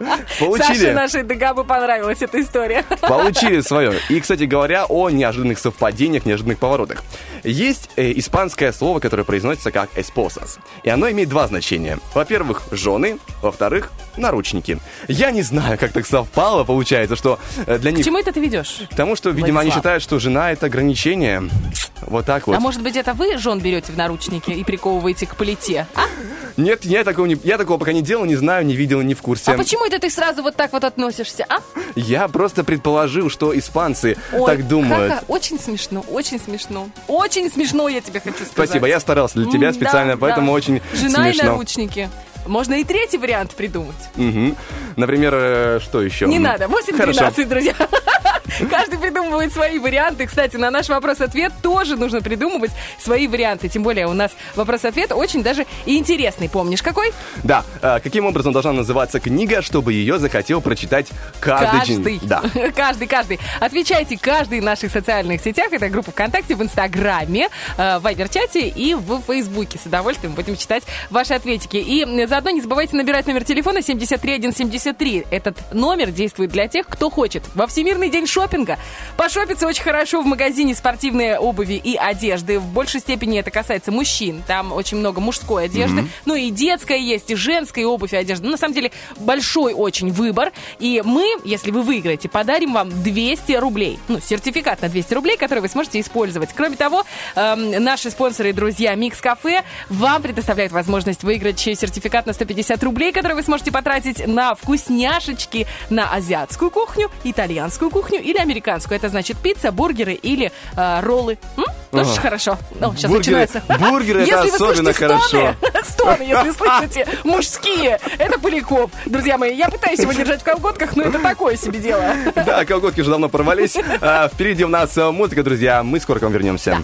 Саше нашей Дегабы понравилась эта история. Получили свое. И, кстати говоря, о неожиданных совпадениях, неожиданных поворотах. Есть испанское слово, которое произносится как «esposas». И оно имеет два значения. Во-первых, жены. Во-вторых, наручники. Я не знаю, как так совпало, получается, что для них... К чему это ты ведешь? Потому что, видимо, Владислав, они считают, что жена — это ограничение. Вот так вот. А может быть, это вы жен берете в наручники и приковываете к плите? А? Нет, я такого пока не делал, не знаю, не видел, не в курсе. А почему это ты сразу вот так вот относишься, а? Я просто предположил, что испанцы так думают. Ха-ха, очень смешно, очень смешно. Очень смешно, я тебе хочу сказать. Спасибо, я старался для тебя специально, поэтому очень смешно. Жена и наручники. Можно и третий вариант придумать. Угу. Например, что еще? Не надо. 8-13, друзья. Каждый придумывает свои варианты. Кстати, на наш вопрос-ответ тоже нужно придумывать свои варианты. Тем более у нас вопрос-ответ очень даже интересный. Помнишь, какой? Да. Каким образом должна называться книга, чтобы ее захотел прочитать каждый? Да. Каждый. Отвечайте каждый в наших социальных сетях. Это группа ВКонтакте, в Инстаграме, в Вайбер-чате и в Фейсбуке. С удовольствием будем читать ваши ответики. И заодно не забывайте набирать номер телефона 73173. Этот номер действует для тех, кто хочет во Всемирный день шопинга пошопиться очень хорошо в магазине спортивной обуви и одежды. В большей степени это касается мужчин. Там очень много мужской одежды. Mm-hmm. Ну и детская есть, и женская обувь и одежда. Ну, на самом деле, большой очень выбор. И мы, если вы выиграете, подарим вам 200 рублей. Ну, сертификат на 200 рублей, который вы сможете использовать. Кроме того, наши спонсоры и друзья Mix Cafe вам предоставляют возможность выиграть сертификат на 150 рублей, которые вы сможете потратить на вкусняшечки, на азиатскую кухню, итальянскую кухню или американскую. Это значит пицца, бургеры или роллы. Тоже хорошо. Ну, сейчас начинается. Бургеры, это особенно хорошо. Стоны, если слышите, мужские. Это Поляков. Друзья мои, я пытаюсь его держать в колготках, но это такое себе дело. Да, колготки уже давно порвались. Впереди у нас музыка, друзья. Мы скоро к вам вернемся.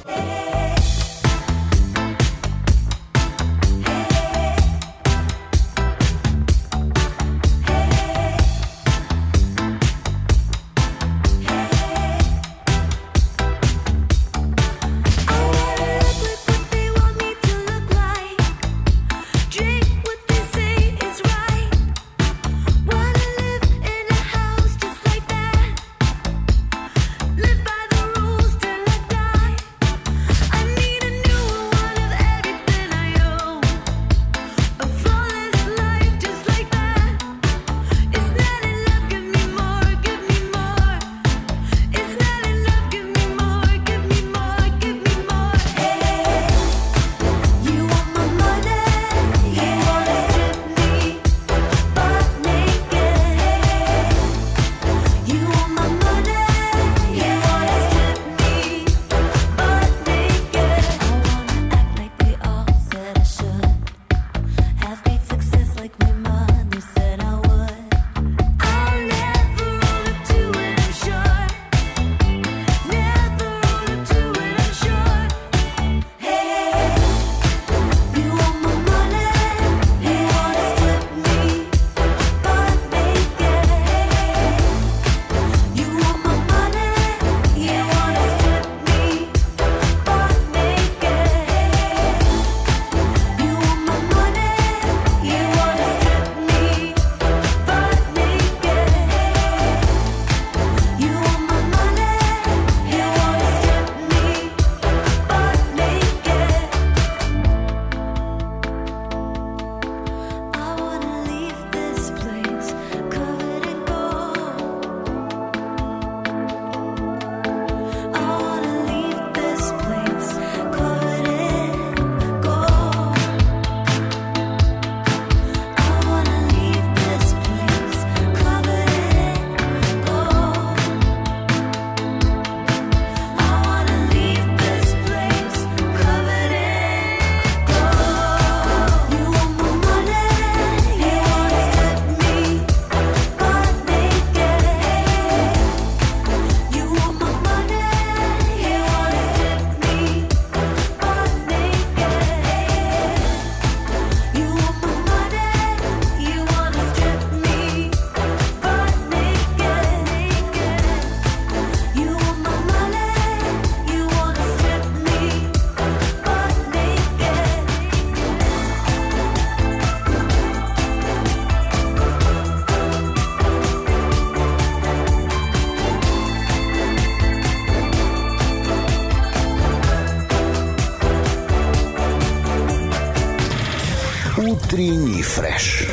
Утренний фреш.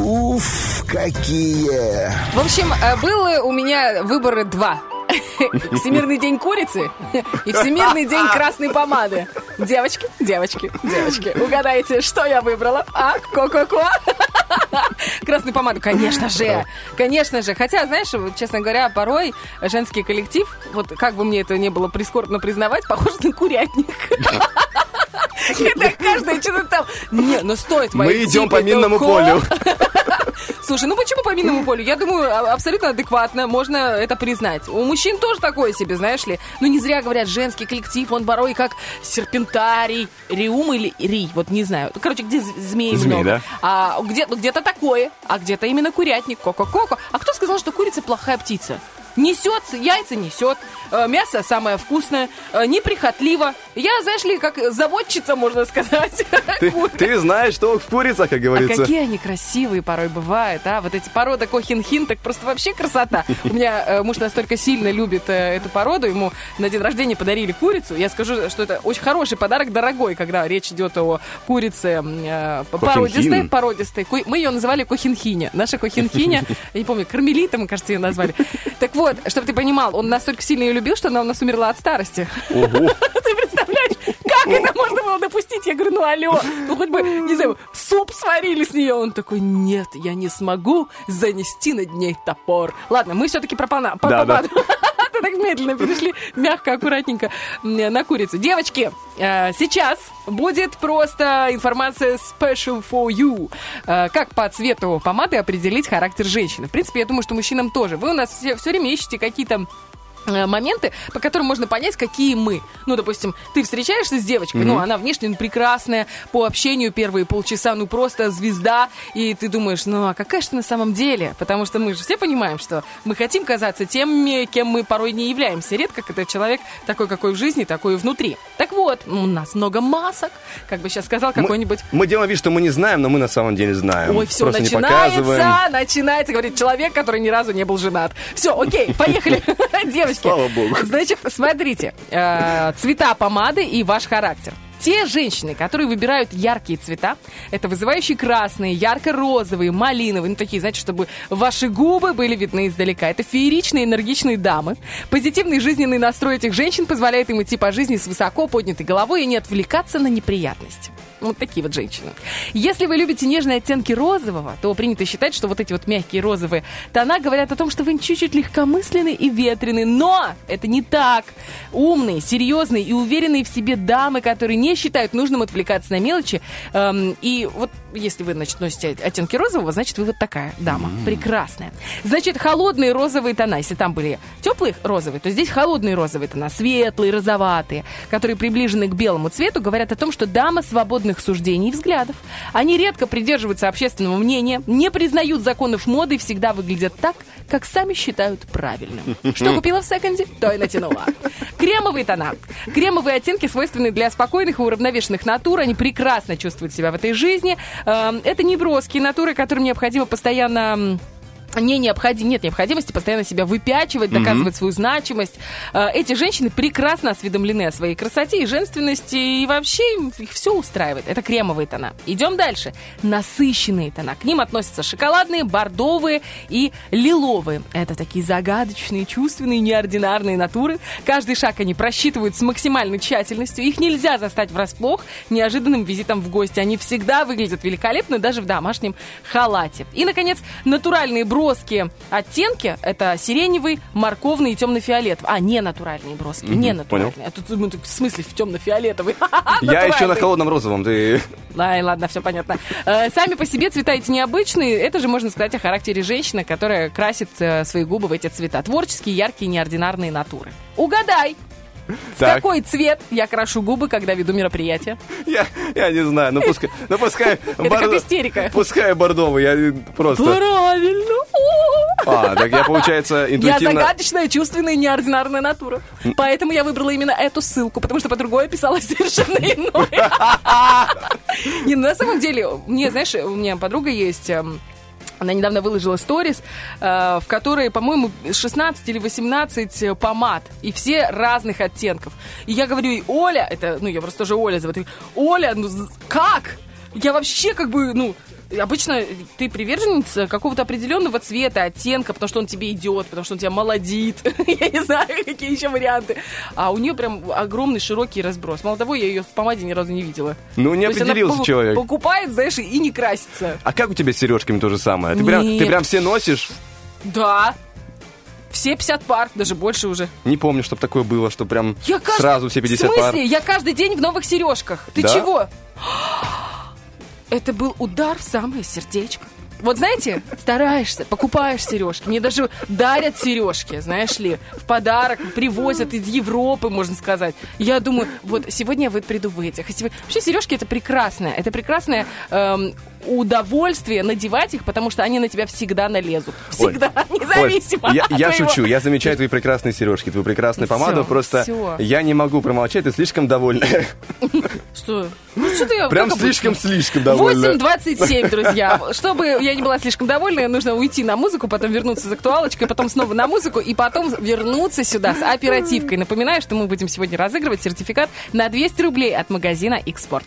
Уф, какие! В общем, было у меня выбора два. Всемирный день курицы и Всемирный день красной помады. Девочки, угадайте, что я выбрала? А? Ко-ко-ко? Красную помаду, конечно же. Хотя, знаешь, вот, честно говоря, порой женский коллектив, вот как бы мне это не было прискорбно признавать, похож на курятник. Когда каждая что-то там... Не, ну стоит пойти. Мы идем по минному полю. Слушай, ну почему по минному полю? Я думаю, абсолютно адекватно, можно это признать. У мужчин тоже такое себе, знаешь ли. Ну не зря говорят, женский коллектив, он порой как серпентарий, реум или рий, вот не знаю. Короче, где змеи много. Да? А где-то такое, а где-то именно курятник, ко-ко-ко-ко. А кто сказал, что курица плохая птица? Несет, яйца несет, мясо самое вкусное, неприхотливо. Я, знаешь ли, как заводчица, можно сказать. Ты знаешь, что в курицах, как говорится. А какие они красивые порой бывают, а? Вот эти породы Кохинхин, так просто вообще красота. У меня муж настолько сильно любит эту породу, ему на день рождения подарили курицу. Я скажу, что это очень хороший подарок, дорогой, когда речь идет о курице породистой. Мы ее называли Кохинхиня. Наша Кохинхиня, я не помню, Кармелита, мы, кажется, ее назвали. Так вот, чтобы ты понимал, он настолько сильно ее любил, что она у нас умерла от старости. Ого. Ты представляешь, как это можно было допустить? Я говорю, ну алло, ну хоть бы, не знаю, суп сварили с нее. Он такой, нет, я не смогу занести над ней топор. Ладно, мы все-таки про помаду. Ты так медленно перешли, мягко, аккуратненько на курицу. Девочки, сейчас будет просто информация special for you. Как по цвету помады определить характер женщины. В принципе, я думаю, что мужчинам тоже. Вы у нас все время ищете какие-то моменты, по которым можно понять, какие мы. Ну, допустим, ты встречаешься с девочкой, mm-hmm. ну, она внешне прекрасная, по общению первые полчаса, ну, просто звезда, и ты думаешь, ну, а какая же ты на самом деле? Потому что мы же все понимаем, что мы хотим казаться тем, кем мы порой не являемся. Редко, когда человек такой, какой в жизни, такой и внутри. Так вот, у нас много масок, как бы сейчас сказал какой-нибудь... Мы делаем вид, что мы не знаем, но мы на самом деле знаем. Ой, все, начинается, говорит человек, который ни разу не был женат. Все, окей, поехали, девочки. Слава богу. Значит, смотрите, цвета помады и ваш характер. Те женщины, которые выбирают яркие цвета, это вызывающие красные, ярко-розовые, малиновые, ну такие, знаете, чтобы ваши губы были видны издалека. Это фееричные, энергичные дамы. Позитивный жизненный настрой этих женщин позволяет им идти по жизни с высоко поднятой головой и не отвлекаться на неприятности. Вот такие вот женщины. Если вы любите нежные оттенки розового, то принято считать, что вот эти вот мягкие розовые тона говорят о том, что вы чуть-чуть легкомысленны и ветрены. Но это не так. Умные, серьезные и уверенные в себе дамы, которые не считают нужным отвлекаться на мелочи. И вот если вы, значит, носите оттенки розового, значит, вы вот такая дама. Прекрасная. Значит, холодные розовые тона. Если там были теплые розовые, то здесь холодные розовые тона. Светлые, розоватые, которые приближены к белому цвету, говорят о том, что дама свободных суждений и взглядов. Они редко придерживаются общественного мнения, не признают законов моды и всегда выглядят так, как сами считают правильным. Что купила в секонде, то и натянула. Кремовые тона. Кремовые оттенки свойственны для спокойных и уравновешенных натур. Они прекрасно чувствуют себя в этой жизни. Это неброские натуры, которым необходимо постоянно... Нет необходимости постоянно себя выпячивать, доказывать свою значимость. Эти женщины прекрасно осведомлены о своей красоте и женственности, и вообще их все устраивает. Это кремовые тона. Идем дальше. Насыщенные тона. К ним относятся шоколадные, бордовые и лиловые. Это такие загадочные, чувственные, неординарные натуры. Каждый шаг они просчитывают с максимальной тщательностью. Их нельзя застать врасплох неожиданным визитом в гости. Они всегда выглядят великолепно, даже в домашнем халате. И, наконец, натуральные брови. Броские оттенки — это сиреневый, морковный и темно-фиолетовый. Не натуральные броски, не натуральные. А тут, в смысле, в темно-фиолетовый. Я еще на холодном розовом. Ладно, все понятно. Сами по себе цвета эти необычные. Это же можно сказать о характере женщины, которая красит свои губы в эти цвета. Творческие, яркие, неординарные натуры. Угадай! В какой цвет я крашу губы, когда веду мероприятие? Я не знаю, но пускай... Это как истерика. Пускай бордовый, я просто... Правильно! Так я, получается, интуитивно... Я загадочная, чувственная, неординарная натура. Поэтому я выбрала именно эту ссылку, потому что по-другому писала совершенно иное. Не, на самом деле, у меня подруга есть... Она недавно выложила сторис, в которой, по-моему, 16 или 18 помад. И все разных оттенков. И я говорю, Оля, я просто тоже Оля зовут. Оля, ну как? Я вообще как бы, ну... Обычно ты приверженец какого-то определенного цвета, оттенка, потому что он тебе идет, потому что он тебя молодит. Я не знаю, какие еще варианты. А у нее прям огромный широкий разброс. Мало того, я ее в помаде ни разу не видела. Ну, не определился человек. Покупает, знаешь, и не красится. А как у тебя с сережками то же самое? Ты прям все носишь? Да. Все 50 пар, даже больше уже. Не помню, чтобы такое было, что прям сразу все 50 пар. В смысле? Я каждый день в новых сережках. Ты чего? Это был удар в самое сердечко. Вот знаете, стараешься, покупаешь сережки. Мне даже дарят сережки, знаешь ли, в подарок привозят из Европы, можно сказать. Я думаю, вот сегодня я приду в этих. Вообще сережки это прекрасное удовольствие надевать их, потому что они на тебя всегда налезут. Всегда, Оль, независимо. Оль, я шучу, я замечаю твои прекрасные сережки, твою прекрасную помаду, просто всё. Я не могу промолчать, ты слишком довольна. Что? Прям слишком довольна. 8:27, друзья. Чтобы я не была слишком довольна, нужно уйти на музыку, потом вернуться за актуалочкой, потом снова на музыку, и потом вернуться сюда с оперативкой. Напоминаю, что мы будем сегодня разыгрывать сертификат на 200 рублей от магазина «Икспорт».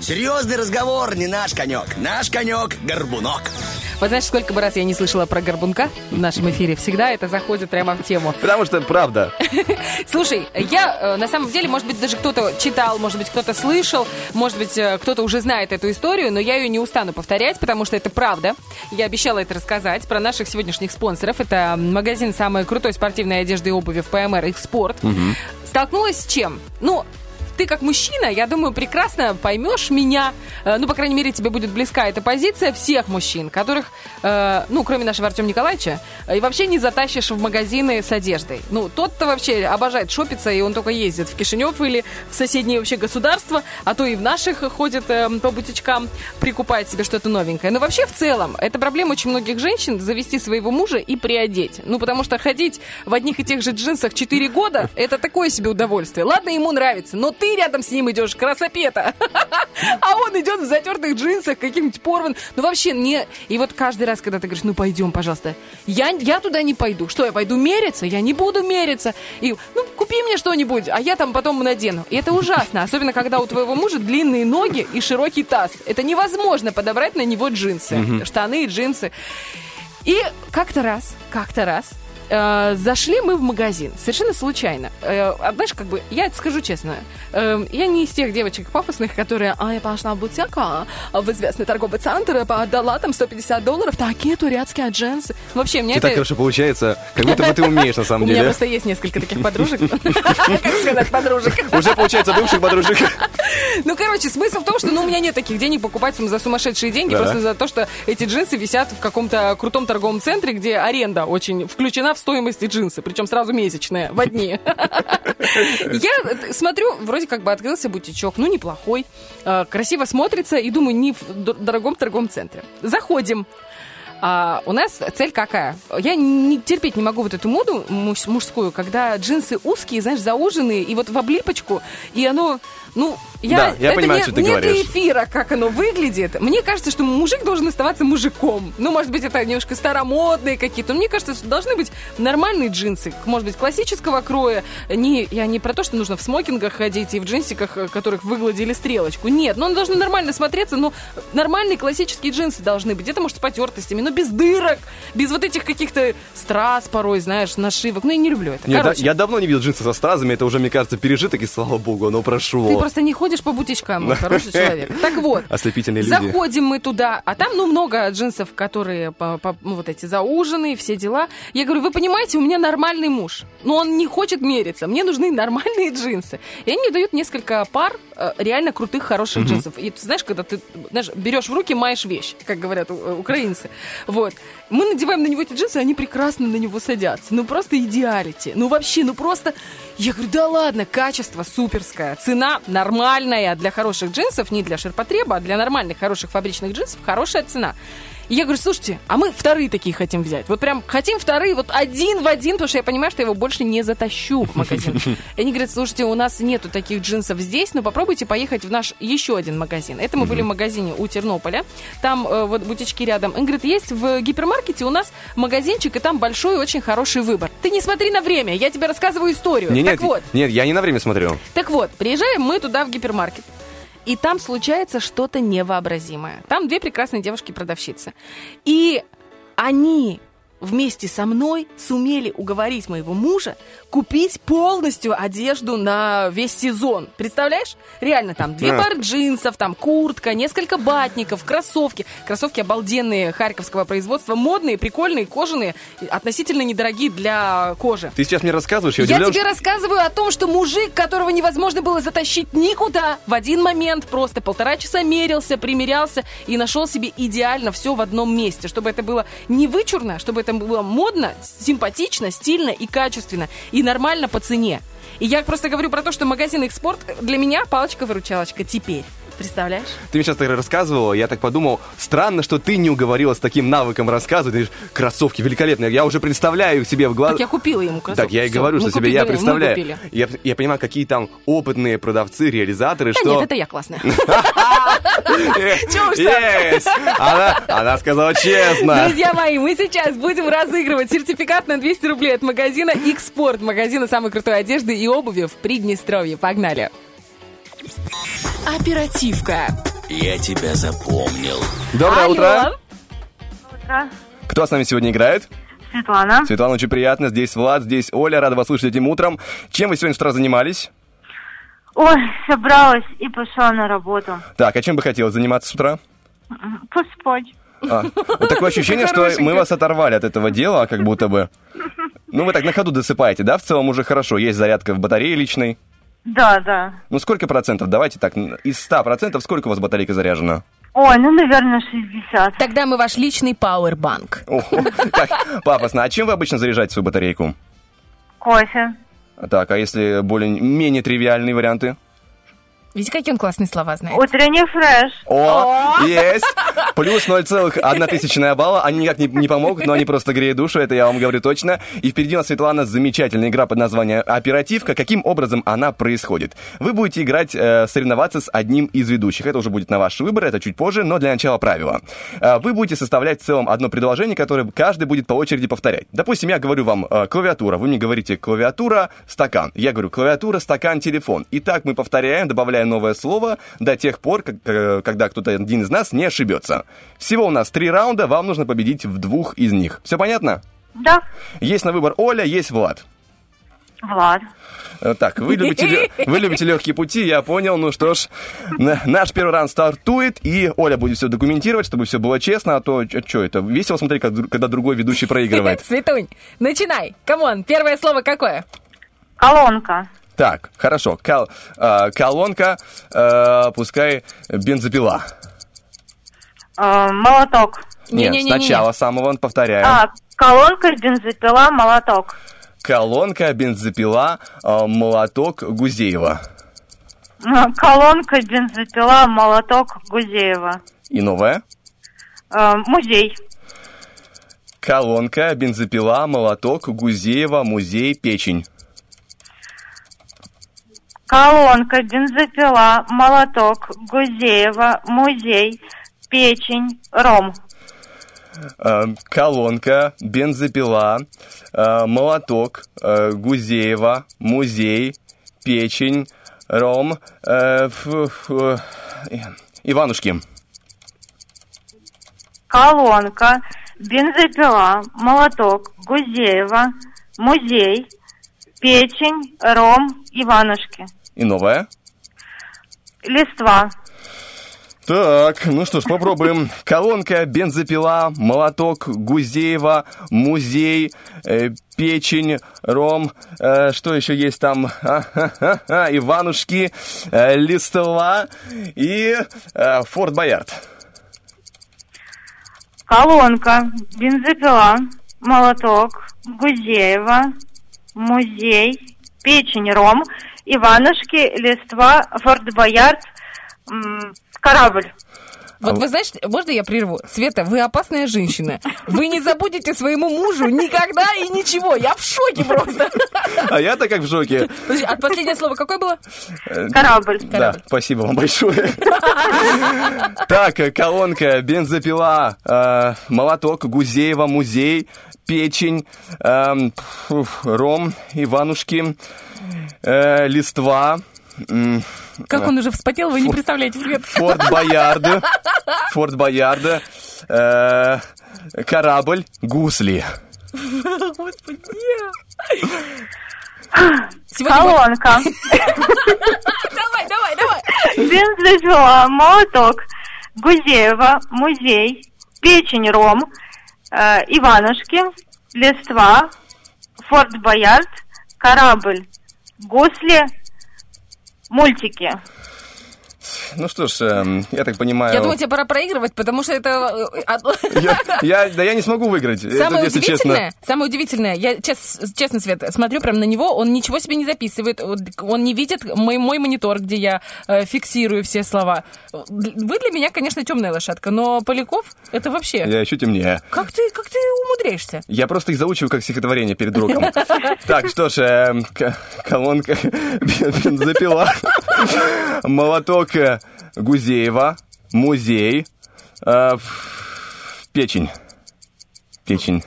Серьезный разговор не наш конек. Наш конек – горбунок. Вот знаешь, сколько бы раз я не слышала про горбунка в нашем эфире, всегда это заходит прямо в тему. Потому что правда. Слушай, я на самом деле, может быть, даже кто-то читал, может быть, кто-то слышал, может быть, кто-то уже знает эту историю, но я ее не устану повторять, потому что это правда. Я обещала это рассказать про наших сегодняшних спонсоров. Это магазин самой крутой спортивной одежды и обуви в ПМР «Икспорт». Угу. Столкнулась с чем? Ну, ты как мужчина, я думаю, прекрасно поймешь меня, ну, по крайней мере, тебе будет близка эта позиция всех мужчин, которых, ну, кроме нашего Артема Николаевича, и вообще не затащишь в магазины с одеждой. Ну, тот-то вообще обожает шопиться, и он только ездит в Кишинев или в соседние вообще государства, а то и в наших ходит по бутичкам, прикупает себе что-то новенькое. Но вообще, в целом, это проблема очень многих женщин — завести своего мужа и приодеть. Ну, потому что ходить в одних и тех же джинсах 4 года — это такое себе удовольствие. Ладно, ему нравится, но ты рядом с ним идешь, красопета. А он идет в затертых джинсах, каким-нибудь порван. Ну, вообще, не... И вот каждый раз, когда ты говоришь, ну, пойдем, пожалуйста. Я туда не пойду. Что, я пойду мериться? Я не буду мериться. И, ну, купи мне что-нибудь, а я там потом надену. И это ужасно. Особенно, когда у твоего мужа длинные ноги и широкий таз. Это невозможно подобрать на него джинсы. Штаны и джинсы. И как-то раз Зашли мы в магазин совершенно случайно. Знаешь, как бы, я это скажу честно, я не из тех девочек пафосных, которые, я пошла в бутик, в известный торговый центр, отдала там $150, такие турецкие джинсы. Вообще, мне это... так хорошо получается, как будто бы ты умеешь на самом деле. У меня просто есть несколько таких подружек. Как сказать, подружек? Уже, получается, бывших подружек. Ну, короче, смысл в том, что у меня нет таких денег покупать за сумасшедшие деньги, просто за то, что эти джинсы висят в каком-то крутом торговом центре, где аренда очень включена в стоимость джинсы, причем сразу месячная, в одни. Я смотрю, вроде как бы открылся бутичок, ну, неплохой, красиво смотрится, и думаю, не в дорогом торговом центре. Заходим. У нас цель какая? Я терпеть не могу вот эту моду мужскую, когда джинсы узкие, знаешь, зауженные, и вот в облипочку, и оно... Ну, я это понимаю, не для эфира, как оно выглядит. Мне кажется, что мужик должен оставаться мужиком. Ну, может быть, это немножко старомодные какие-то. Но мне кажется, что должны быть нормальные джинсы. Может быть, классического кроя. Я не про то, что нужно в смокингах ходить и в джинсиках, которых выгладили стрелочку. Нет, но они должны нормально смотреться. Но нормальные классические джинсы должны быть. Это, может, с потертостями, но без дырок. Без вот этих каких-то страз порой, знаешь, нашивок. Ну, я не люблю это. Нет, я давно не видел джинсы со стразами. Это уже, мне кажется, пережиток, и слава богу, оно прошло. Просто не ходишь по бутичкам, мой хороший человек. Так вот, ослепительные люди. Заходим мы туда, а там, много джинсов, которые вот эти зауженные, все дела. Я говорю, вы понимаете, у меня нормальный муж, но он не хочет мериться, мне нужны нормальные джинсы. И они мне дают несколько пар реально крутых, хороших джинсов. И ты знаешь, когда ты берешь в руки, маешь вещь, как говорят украинцы. Вот. Мы надеваем на него эти джинсы, они прекрасно на него садятся. Ну, просто идеалити. Ну, вообще, просто... Я говорю, да ладно, качество суперское, цена... нормальная для хороших джинсов, не для ширпотреба, а для нормальных, хороших фабричных джинсов, хорошая цена. И я говорю, слушайте, а мы вторые такие хотим взять. Вот прям хотим вторые, вот один в один, потому что я понимаю, что я его больше не затащу в магазин. И они говорят, слушайте, у нас нету таких джинсов здесь, но попробуйте поехать в наш еще один магазин. Это мы были в магазине у Тернополя, там вот бутички рядом. Они говорят, есть в гипермаркете у нас магазинчик, и там большой, очень хороший выбор. Ты не смотри на время, я тебе рассказываю историю. Нет, я не на время смотрю. Так вот, приезжаем мы туда, в гипермаркет. И там случается что-то невообразимое. Там две прекрасные девушки-продавщицы. И они вместе со мной сумели уговорить моего мужа купить полностью одежду на весь сезон. Представляешь? Реально, там две пары джинсов, там куртка, несколько батников, кроссовки. Кроссовки обалденные, харьковского производства. Модные, прикольные, кожаные, относительно недорогие для кожи. Ты сейчас мне рассказываешь? Я тебе рассказываю о том, что мужик, которого невозможно было затащить никуда, в один момент просто 1,5 часа мерился, примерялся и нашел себе идеально все в одном месте. Чтобы это было не вычурно, чтобы это было модно, симпатично, стильно и качественно. И нормально по цене. И я просто говорю про то, что магазин «Икспорт» для меня палочка-выручалочка теперь. Представляешь? Ты мне сейчас так рассказывала, я так подумал, странно, что ты не уговорила с таким навыком рассказывать. Ты говоришь, кроссовки великолепные, я уже представляю их себе в глаза. Так я купила ему кроссовки. Так я и говорю, что себе я представляю. Я понимаю, какие там опытные продавцы, реализаторы, что... нет, это я классная. Чего уж так? Она сказала честно. Друзья мои, мы сейчас будем разыгрывать сертификат на 200 рублей от магазина «Икспорт», магазина самой крутой одежды и обуви в Приднестровье. Погнали! Оперативка. Я тебя запомнил. Доброе утро. Утро. Кто с нами сегодня играет? Светлана. Светлана, очень приятно. Здесь Влад, здесь Оля. Рада вас слышать этим утром. Чем вы сегодня с утра занимались? Ой, собралась и пошла на работу. Так, а чем бы хотелось заниматься с утра? Поспать. Такое ощущение, что мы вас оторвали от этого дела, как будто бы. Ну, вы так на ходу досыпаете, да? В целом уже хорошо. Есть зарядка в батарее личной. Да. Ну, сколько процентов? Давайте так, из 100% сколько у вас батарейка заряжена? Ой, наверное, 60. Тогда мы ваш личный пауэрбанк. Так, пафосно. А чем вы обычно заряжаете свою батарейку? Кофе. Так, а если более-менее тривиальные варианты? Видите, какие он классные слова знает. Утренний фреш. О, есть. Плюс 0,1 балла. Они никак не помогут, но они просто греют душу, это я вам говорю точно. И впереди у нас, Светлана, замечательная игра под названием «Оперативка». Каким образом она происходит? Вы будете играть, соревноваться с одним из ведущих. Это уже будет на ваш выбор, это чуть позже, но для начала правила. Вы будете составлять в целом одно предложение, которое каждый будет по очереди повторять. Допустим, я говорю вам «клавиатура». Вы мне говорите «клавиатура», «стакан». Я говорю «клавиатура», «стакан», «телефон». И так мы повторяем, добавляем новое слово до тех пор, когда кто-то один из нас не ошибется. Всего у нас 3 раунда, вам нужно победить в 2 из них. Все понятно? Да. Есть на выбор Оля, есть Влад. Влад. Так, вы любите легкие пути, я понял. Ну что ж, наш первый раунд стартует, и Оля будет все документировать, чтобы все было честно, а то что это? Весело смотреть, когда другой ведущий проигрывает. Светунь, начинай. Камон, первое слово какое? Колонка. Так, хорошо. Колонка, пускай бензопила. Молоток. Нет, сначала самого повторяем. Колонка, бензопила, молоток. Колонка, бензопила, молоток, Гузеева. Колонка, бензопила, молоток, Гузеева. И новое? Музей. Колонка, бензопила, молоток, Гузеева, музей, печень. Колонка, бензопила, молоток, Гузеева, музей, печень, ром. Колонка, бензопила, молоток, Гузеева, музей, печень, ром, Иванушки. Колонка, бензопила, молоток, Гузеева, музей, печень, ром, Иванушки. И новое? Листва. Так, ну что ж, попробуем. Колонка, бензопила, молоток, Гузеева, музей, печень, ром. Что еще есть там? Иванушки, листва и Форт Боярд. Колонка, бензопила, молоток, Гузеева, музей, печень, ром, Иванушки, листва, Форт Боярд, корабль. Вот вы знаете, можно я прерву? Света, вы опасная женщина. Вы не забудете своему мужу никогда и ничего. Я в шоке просто. А я-то как в шоке. Подожди, а последнее слово какое было? Корабль. Да, спасибо вам большое. Так, колонка, бензопила, молоток, Гузеева, музей, печень, ром, Иванушки, листва. Как он уже вспотел, вы не представляете, Свет. Форт Боярда, корабль, гусли. Господи. Колонка. Давай. Бензопила, молоток, Гузеева, музей, печень, ром, Иванушки, листва, Форт Боярд, корабль, гусли, мультики. Ну что ж, я так понимаю... Я думаю, тебе пора проигрывать, потому что это... Я не смогу выиграть, Самое удивительное, я честно, Свет, смотрю прям на него, он ничего себе не записывает, он не видит мой монитор, где я фиксирую все слова. Вы для меня, конечно, темная лошадка, но Поляков это вообще... Я еще темнее. Как ты умудряешься? Я просто их заучиваю как стихотворение перед другом. Так, что ж, колонка, бензопила, молоток, Гузеева, музей, печень. Печень,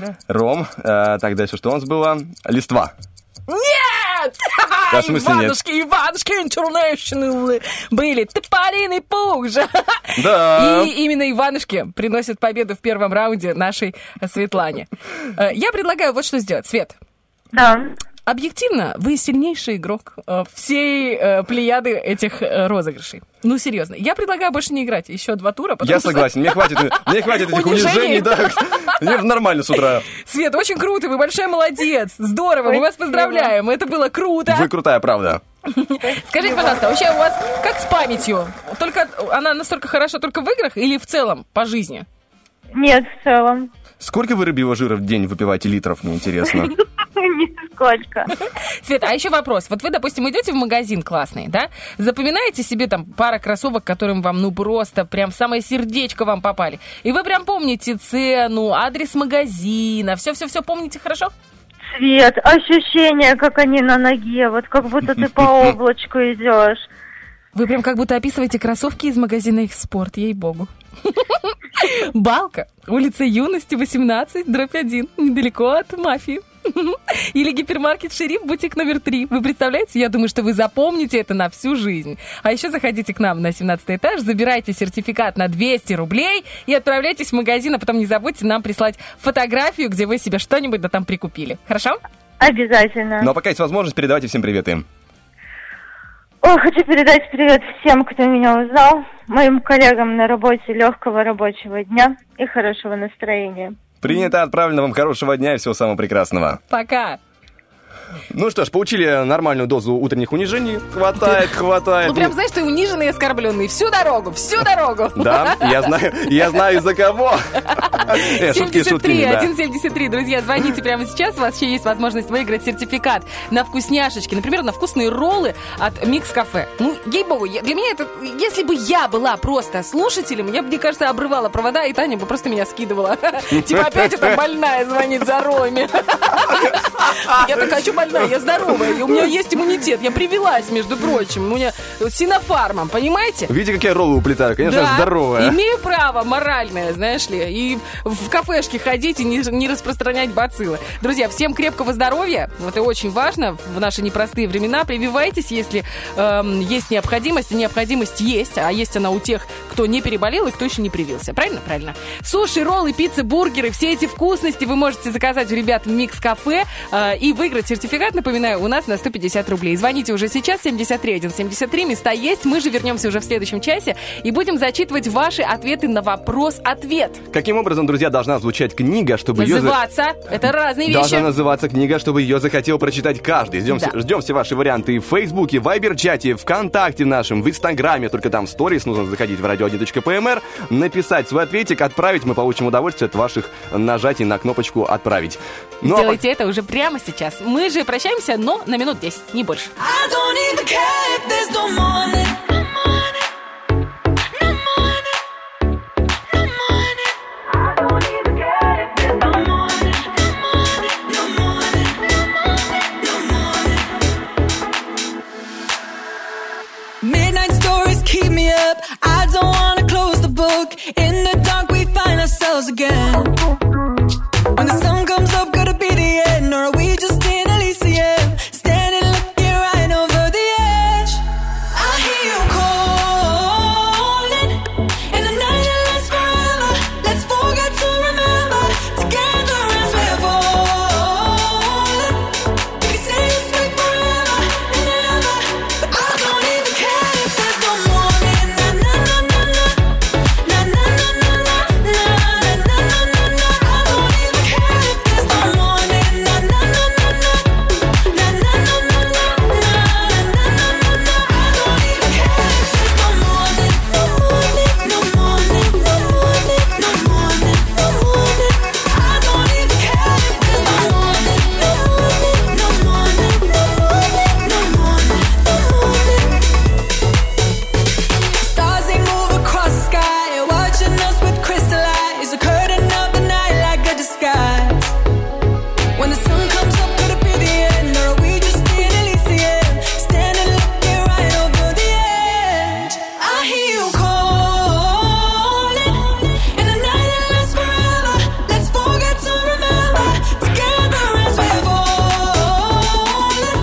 да. Ром. Так, дальше что у нас было? Листва. Нет! Да, Иванушки International были. Топориный пух же. Да. И именно Иванушки приносят победу в первом раунде нашей Светлане. Я предлагаю вот что сделать. Свет. Да. Объективно, вы сильнейший игрок всей плеяды этих розыгрышей. Ну, серьезно. Я предлагаю больше не играть. Еще 2 тура. Я согласен. Мне хватит этих унижений. Мне нормально с утра. Свет, очень круто. Вы большой молодец. Здорово. Мы вас поздравляем. Это было круто. Вы крутая, правда. Скажите, пожалуйста, вообще у вас как с памятью? Только она настолько хороша только в играх или в целом по жизни? Нет, в целом. Сколько вы рыбьего жира в день выпиваете литров, мне интересно? Нисколько. Свет, а еще вопрос. Вот вы, допустим, идете в магазин классный, да? Запоминаете себе там пара кроссовок, которым вам, ну, просто прям в самое сердечко вам попали. И вы прям помните цену, адрес магазина, все-все-все помните хорошо? Свет, ощущение, как они на ноге, вот как будто ты по облачку идешь. Вы прям как будто описываете кроссовки из магазина «Икспорт», ей-богу. Балка, улица Юности, 18, /1, недалеко от мафии. Или гипермаркет «Шериф», бутик номер 3. Вы представляете? Я думаю, что вы запомните это на всю жизнь. А еще заходите к нам на 17 этаж, забирайте сертификат на 200 рублей и отправляйтесь в магазин, а потом не забудьте нам прислать фотографию, где вы себе что-нибудь да там прикупили. Хорошо? Обязательно. Ну а пока есть возможность, передавайте всем привет им. О, хочу передать привет всем, кто меня узнал, моим коллегам на работе легкого рабочего дня и хорошего настроения. Принято, отправлено вам хорошего дня и всего самого прекрасного. Пока. Ну что ж, получили нормальную дозу утренних унижений. Хватает. Ну прям, знаешь, ты униженный и оскорбленный всю дорогу. Да, я знаю из-за кого. 73-173, друзья, звоните прямо сейчас. У вас еще есть возможность выиграть сертификат на вкусняшечки, например, на вкусные роллы от Mix Cafe. Ну, ей-богу, для меня это... Если бы я была просто слушателем, я бы, мне кажется, обрывала провода, и Таня бы просто меня скидывала. Типа опять эта больная звонит за роллами. Я так хочу больная, я здоровая, и у меня есть иммунитет. Я привелась, между прочим, у меня синофармом, понимаете? Видите, как я роллы уплетаю, конечно, да, здоровая. Имею право моральное, знаешь ли, и в кафешке ходить и не распространять бациллы. Друзья, всем крепкого здоровья, это очень важно в наши непростые времена. Прививайтесь, если есть необходимость, и необходимость есть, а есть она у тех, кто не переболел и кто еще не привился. Правильно? Правильно. Суши, роллы, пиццы, бургеры, все эти вкусности вы можете заказать у ребят в Mix Cafe и выиграть сертификат, напоминаю, у нас на 150 рублей. Звоните уже сейчас, 73173, места есть. Мы же вернемся уже в следующем часе и будем зачитывать ваши ответы на вопрос-ответ. Каким образом, друзья, должна звучать книга, чтобы называться. Это разные вещи. Должна называться книга, чтобы ее захотел прочитать каждый. Ждем все ваши варианты и в Фейсбуке, в Вайбер-чате, ВКонтакте нашем, в Инстаграме. Только там в сторис нужно заходить в radio1.pmr, написать свой ответик, отправить. Мы получим удовольствие от ваших нажатий на кнопочку «Отправить». Ну, сделайте это уже прямо сейчас. Мы же прощаемся, но на минут 10, не больше. Midnight stories keep me up. I don't wanna close the book. In the dark we find ourselves again. When the sun comes up, gotta be the end, or are we just in Elysium? Standing looking right over the edge. I hear you calling, and the night it lasts forever. Let's forget to remember, together as we're falling. You can say it's like forever and ever, but I don't even care if there's no morning. Na na na na na, na na na na na, na na na na na. I don't even care if there's no morning. Na na na na na, na na na na na, na na na na na. I don't even care if there's no morning. No morning, no morning, no morning, no morning, no morning. I don't even care if there's no morning. No morning, no morning, no morning, no morning, no morning. Stars they move across the sky, watching us with crystal eyes. The curtain of the night like a disguise. When the sun comes up, could it be the end, or are we just in Elysium? Standing looking right over the edge. I hear you calling, and the night it lasts forever. Let's forget to remember, together as we're falling.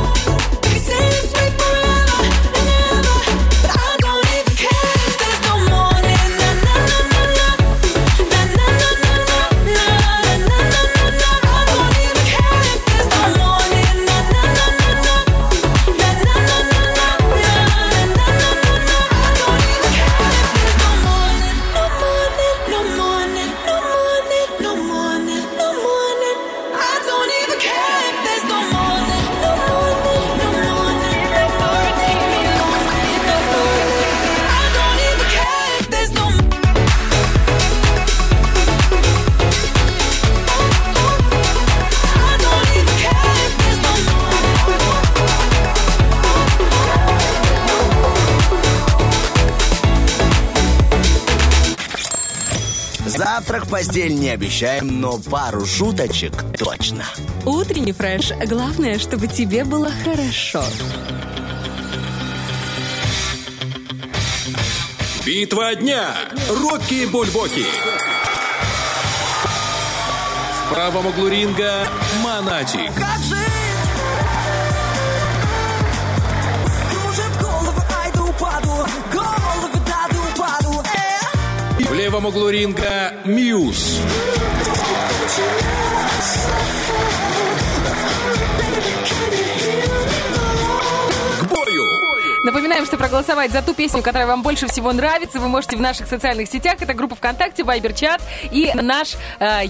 You can say it's sweet forever and ever, but I don't even care if there's no morning. Na na na na na, na na na na na, na na na na na. I don't even care if there's no morning. Na na na na na, na na na na na, na na na na. I don't even care if there's no morning. No morning, no morning, no morning, no morning, no morning. I don't even care if there's no morning. No morning, no morning, no morning, no morning, no morning. I don't even care if there's no. I don't even care if there's no Завтрак в постель не обещаем, но пару шуточек точно. Утренний фреш. Главное, чтобы тебе было хорошо. Битва дня. Рокки-Бульбоки. В правом углу ринга Монатик. В левом углу ринга Мьюз. Напоминаем, что проголосовать за ту песню, которая вам больше всего нравится, вы можете в наших социальных сетях. Это группа ВКонтакте, Вайбер-чат и наш,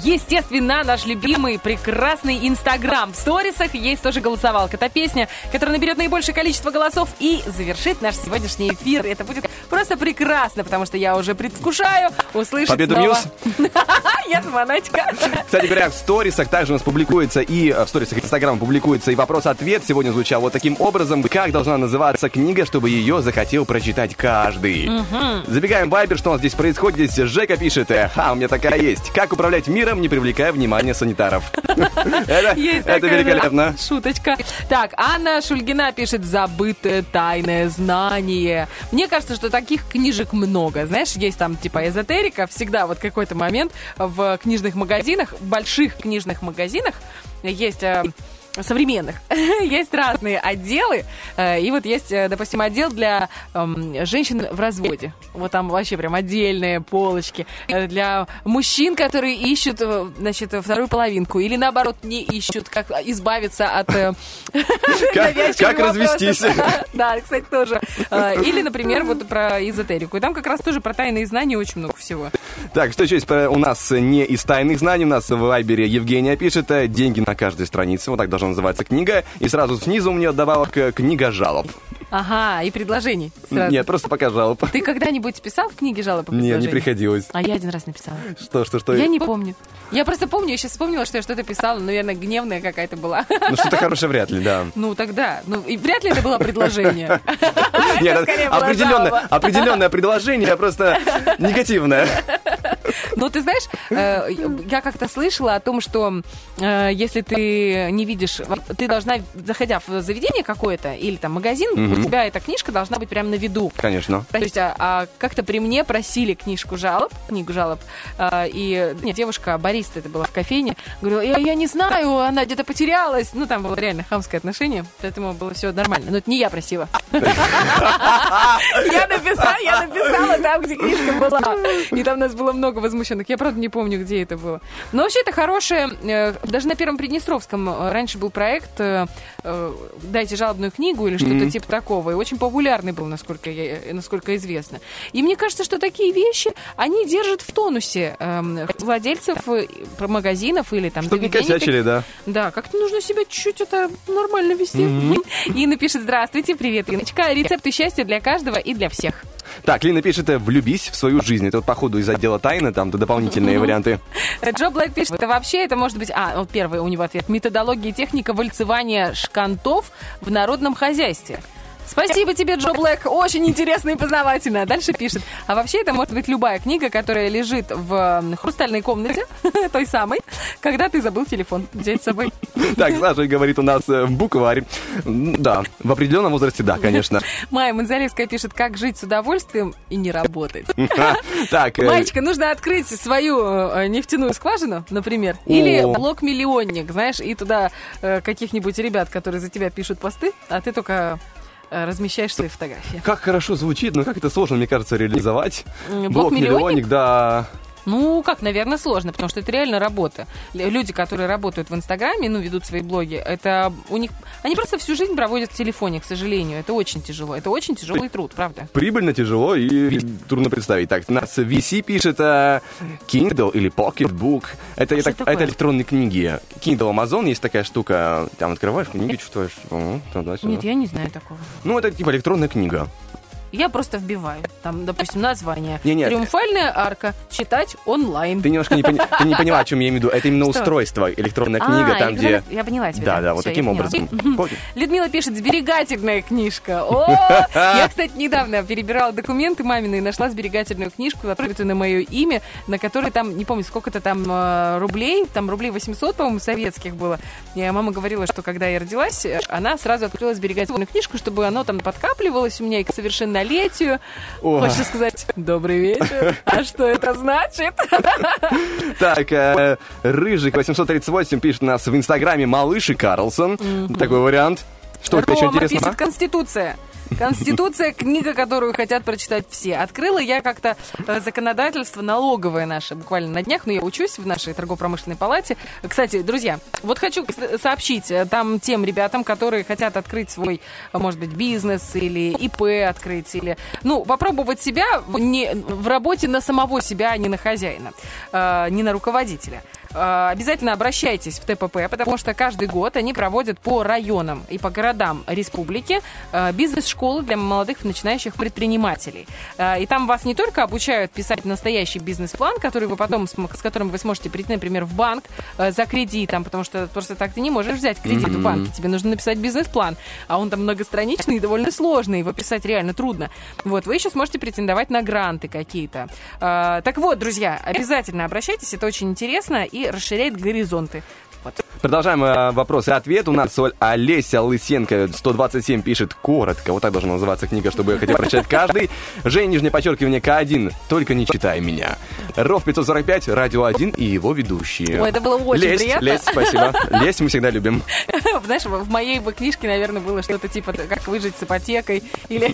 естественно, наш любимый, прекрасный Инстаграм. В сторисах есть тоже голосовалка. Та песня, которая наберет наибольшее количество голосов и завершит наш сегодняшний эфир. Это будет просто прекрасно, потому что я уже предвкушаю услышать победу снова. Мьюз. Я с Монатика. Кстати говоря, в сторисах также у нас публикуется и в сторисах Инстаграма публикуется и вопрос-ответ. Сегодня звучал вот таким образом. Как должна называться книга, чтобы ее захотел прочитать каждый. Забегаем в Вайбер, что у нас здесь происходит. Здесь Жека пишет: «Ха, у меня такая есть. Как управлять миром, не привлекая внимания санитаров». Это великолепно. Шуточка. Так, Анна Шульгина пишет: «Забытое тайное знание». Мне кажется, что таких книжек много. Знаешь, есть там типа эзотерика. Всегда вот какой-то момент в книжных магазинах, больших книжных магазинах есть... современных. Есть разные отделы. И вот есть, допустим, отдел для женщин в разводе. Вот там вообще прям отдельные полочки. Для мужчин, которые ищут, значит, вторую половинку. Или наоборот, не ищут, как избавиться от навязчивых вопросов. Как развестись. Да, кстати, тоже. Или, например, вот про эзотерику. И там как раз тоже про тайные знания очень много всего. Так, что еще есть у нас не из тайных знаний. У нас в Вайбере Евгения пишет: «Деньги на каждой странице». Вот так должна называться книга. И сразу снизу мне отдавала книга жалоб. Ага, и предложений сразу. Нет, просто пока жалоб. Ты когда-нибудь писал в книге жалоб и предложений? Нет, не приходилось. А я один раз написала. Что? Я не помню. Я просто помню, я сейчас вспомнила, что я что-то писала. Наверное, гневная какая-то была. Ну, что-то хорошее вряд ли, да. Ну, тогда. Ну, и вряд ли это было предложение. Нет, определенное предложение, а просто негативное. Но ты знаешь, я как-то слышала о том, что если ты не видишь, ты должна, заходя в заведение какое-то или там магазин, у тебя эта книжка должна быть прямо на виду. Конечно. То есть как-то при мне просили книгу жалоб, и девушка, бариста это была в кофейне, говорила: я не знаю, она где-то потерялась. Ну, там было реально хамское отношение, поэтому было все нормально. Но это не я просила. Я написала там, где книжка была. И там у нас было много возмущенных. Я, правда, не помню, где это было. Но вообще это хорошее... Даже на Первом Приднестровском раньше был проект «Дайте жалобную книгу» или что-то типа такого. И очень популярный был, насколько известно. И мне кажется, что такие вещи, они держат в тонусе владельцев магазинов или там... Чтобы не косячили, да. Да, как-то нужно себя чуть-чуть это нормально вести. Инна пишет: «Здравствуйте, привет, Инночка. Рецепты счастья для каждого и для всех». Так, Лина пишет: «Влюбись в свою жизнь». Это вот, походу, из отдела тайны, там дополнительные варианты. Джо Блэк пишет: это может быть... вот первый у него ответ. «Методология и техника вальцевания шкантов в народном хозяйстве». Спасибо тебе, Джо Блэк, очень интересно и познавательно. А дальше пишет: «А вообще это может быть любая книга, которая лежит в хрустальной комнате, той самой, когда ты забыл телефон взять с собой». Так, Саша говорит у нас: «Букварь». Да, в определенном возрасте, да, конечно. Майя Манзалевская пишет: «Как жить с удовольствием и не работать». Маечка, нужно открыть свою нефтяную скважину, например, или блок-миллионник, знаешь, и туда каких-нибудь ребят, которые за тебя пишут посты, а ты только... размещаешь свои фотографии. Как хорошо звучит, но как это сложно, мне кажется, реализовать. Блок-миллионник, да. Ну, как, наверное, сложно, потому что это реально работа. Люди, которые работают в Инстаграме, ведут свои блоги, это у них... Они просто всю жизнь проводят в телефоне, к сожалению. Это очень тяжело. Это очень тяжелый труд, правда. Прибыльно, тяжело и трудно представить. Так, нас VC пишет: Kindle или Pocketbook. Это электронные книги. Kindle, Amazon, есть такая штука. Там открываешь книги, чувствуешь... Нет, я не знаю такого. Это типа электронная книга. Я просто вбиваю, там, допустим, название. «Триумфальная арка. Читать онлайн». Ты немножко не поняла, о чем я имею в виду. Это именно устройство, электронная книга, там, где... Я поняла тебя. Да, вот таким образом. Людмила пишет: «Сберегательная книжка». Я, кстати, недавно перебирала документы мамины и нашла сберегательную книжку, открытую на мое имя, на которой там, не помню, сколько-то там рублей, там рублей 800, по-моему, советских было. Мама говорила, что когда я родилась, она сразу открыла сберегательную книжку, чтобы оно там подкапливалось у меня и к совершеннолетию столетию. О. Хочется сказать «Добрый вечер». А что это значит? Так, Рыжик 838 пишет у нас в Инстаграме «Малыш и Карлсон». Такой вариант. Что у тебя еще интересного? Рома пишет «Конституция». Конституция, книга, которую хотят прочитать все. Открыла я как-то законодательство налоговое наше буквально на днях, но я учусь в нашей торгово-промышленной палате. Кстати, друзья, вот хочу сообщить там тем ребятам, которые хотят открыть свой, может быть, бизнес или ИП открыть, или, ну, попробовать себя в работе на самого себя, а не на хозяина, не на руководителя. Обязательно обращайтесь в ТПП, потому что каждый год они проводят по районам и по городам республики бизнес-школы для молодых начинающих предпринимателей. И там вас не только обучают писать настоящий бизнес-план, который вы потом, с которым вы сможете прийти, например, в банк за кредитом, потому что просто так ты не можешь взять кредит в банке. Тебе нужно написать бизнес-план, а он там многостраничный и довольно сложный, его писать реально трудно. Вот, вы еще сможете претендовать на гранты какие-то. Так вот, друзья, обязательно обращайтесь, это очень интересно и расширяет горизонты. Вот. Продолжаем вопрос и ответ. У нас Олеся Лысенко 127 пишет коротко. Вот так должна называться книга, чтобы я хотел прочитать каждый. Женя, нижнее подчеркивание, К1. Только не читай меня. Ров 545, Радио 1 и его ведущие. Ой, это было очень приятно. Лесь, спасибо. Лесь мы всегда любим. Знаешь, в моей бы книжке, наверное, было что-то типа «Как выжить с ипотекой» или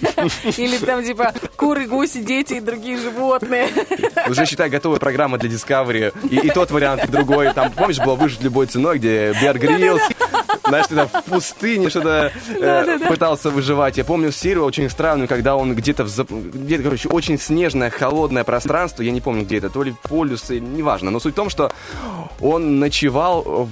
там типа «Куры, гуси, дети и другие животные». Уже, считай, готовая программа для Discovery. И тот вариант, и другой. Там, помнишь, было «Выжить любой ценой», где Беар Гриллс, знаешь, ты там в пустыне что-то пытался выживать. Я помню серию очень странную, когда он где-то, короче, очень снежное, холодное пространство, я не помню, где это, то ли полюсы, неважно. Но суть в том, что он ночевал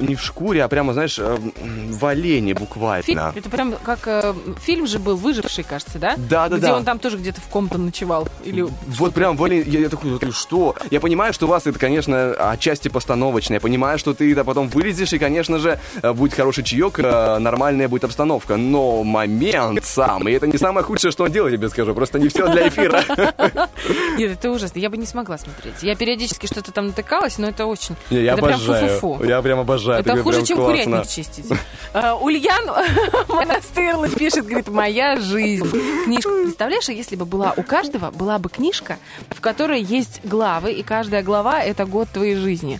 не в шкуре, а прямо, знаешь, в олене буквально. Это прям как фильм же был «Выживший», кажется, да? Да-да-да. Где он там тоже где-то в ком-то ночевал. Или... Вот прям в олене. Я такой, что? Я понимаю, что у вас это, конечно, отчасти постановочное. Я понимаю, что ты потом вылезешь, и, конечно же, будет хороший чаек, нормальная будет обстановка. Но момент сам, и это не самое худшее, что он делает, я тебе скажу. Просто не все для эфира. Нет, это ужасно. Я бы не смогла смотреть. Я периодически что-то там натыкалась, но это очень... Я обожаю. Я прям обожаю. Это хуже, чем курятник чистить. Ульян Монастырлы пишет, говорит, моя жизнь. Книжка. Представляешь, если бы была у каждого, была бы книжка, в которой есть главы, и каждая глава — это год твоей жизни.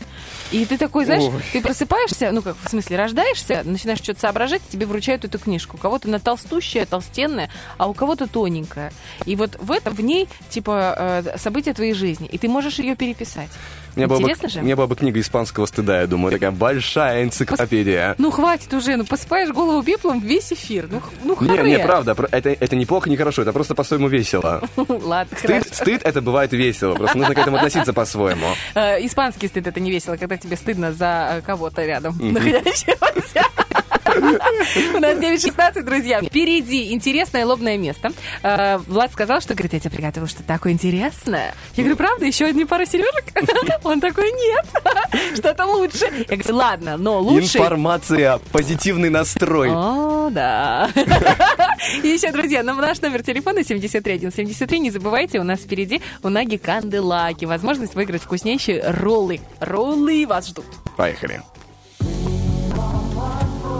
И ты такой, знаешь, ты просыпаешься, ну как, в смысле, рождаешься, начинаешь что-то соображать, и тебе вручают эту книжку. У кого-то она толстущая, толстенная, а у кого-то тоненькая. И вот в ней, типа, события твоей жизни. И ты можешь ее переписать. Интересно же? Мне была бы книга испанского стыда, я думаю. Такая большая энциклопедия. Ну, хватит уже. Ну, посыпаешь голову пеплом весь эфир. Ну, харе. Не, правда. Это не плохо, не хорошо. Это просто по-своему весело. Ладно, стыд, это бывает весело. Просто нужно к этому относиться по-своему. Испанский стыд — это не весело, когда тебе стыдно за кого-то рядом находящегося. У нас 9:16, друзья. Впереди интересное лобное место. Влад сказал, что, говорит, я тебе приготовил что-то такое интересное. Я говорю, правда, еще одни пара сережек? Он такой, нет, что-то лучше. Я говорю, ладно, но лучше... Информация, позитивный настрой. О, да. И еще, друзья, наш номер телефона 73173. Не забывайте, у нас впереди Унаги-Канделаки. Возможность выиграть вкуснейшие роллы. Роллы вас ждут. Поехали. What?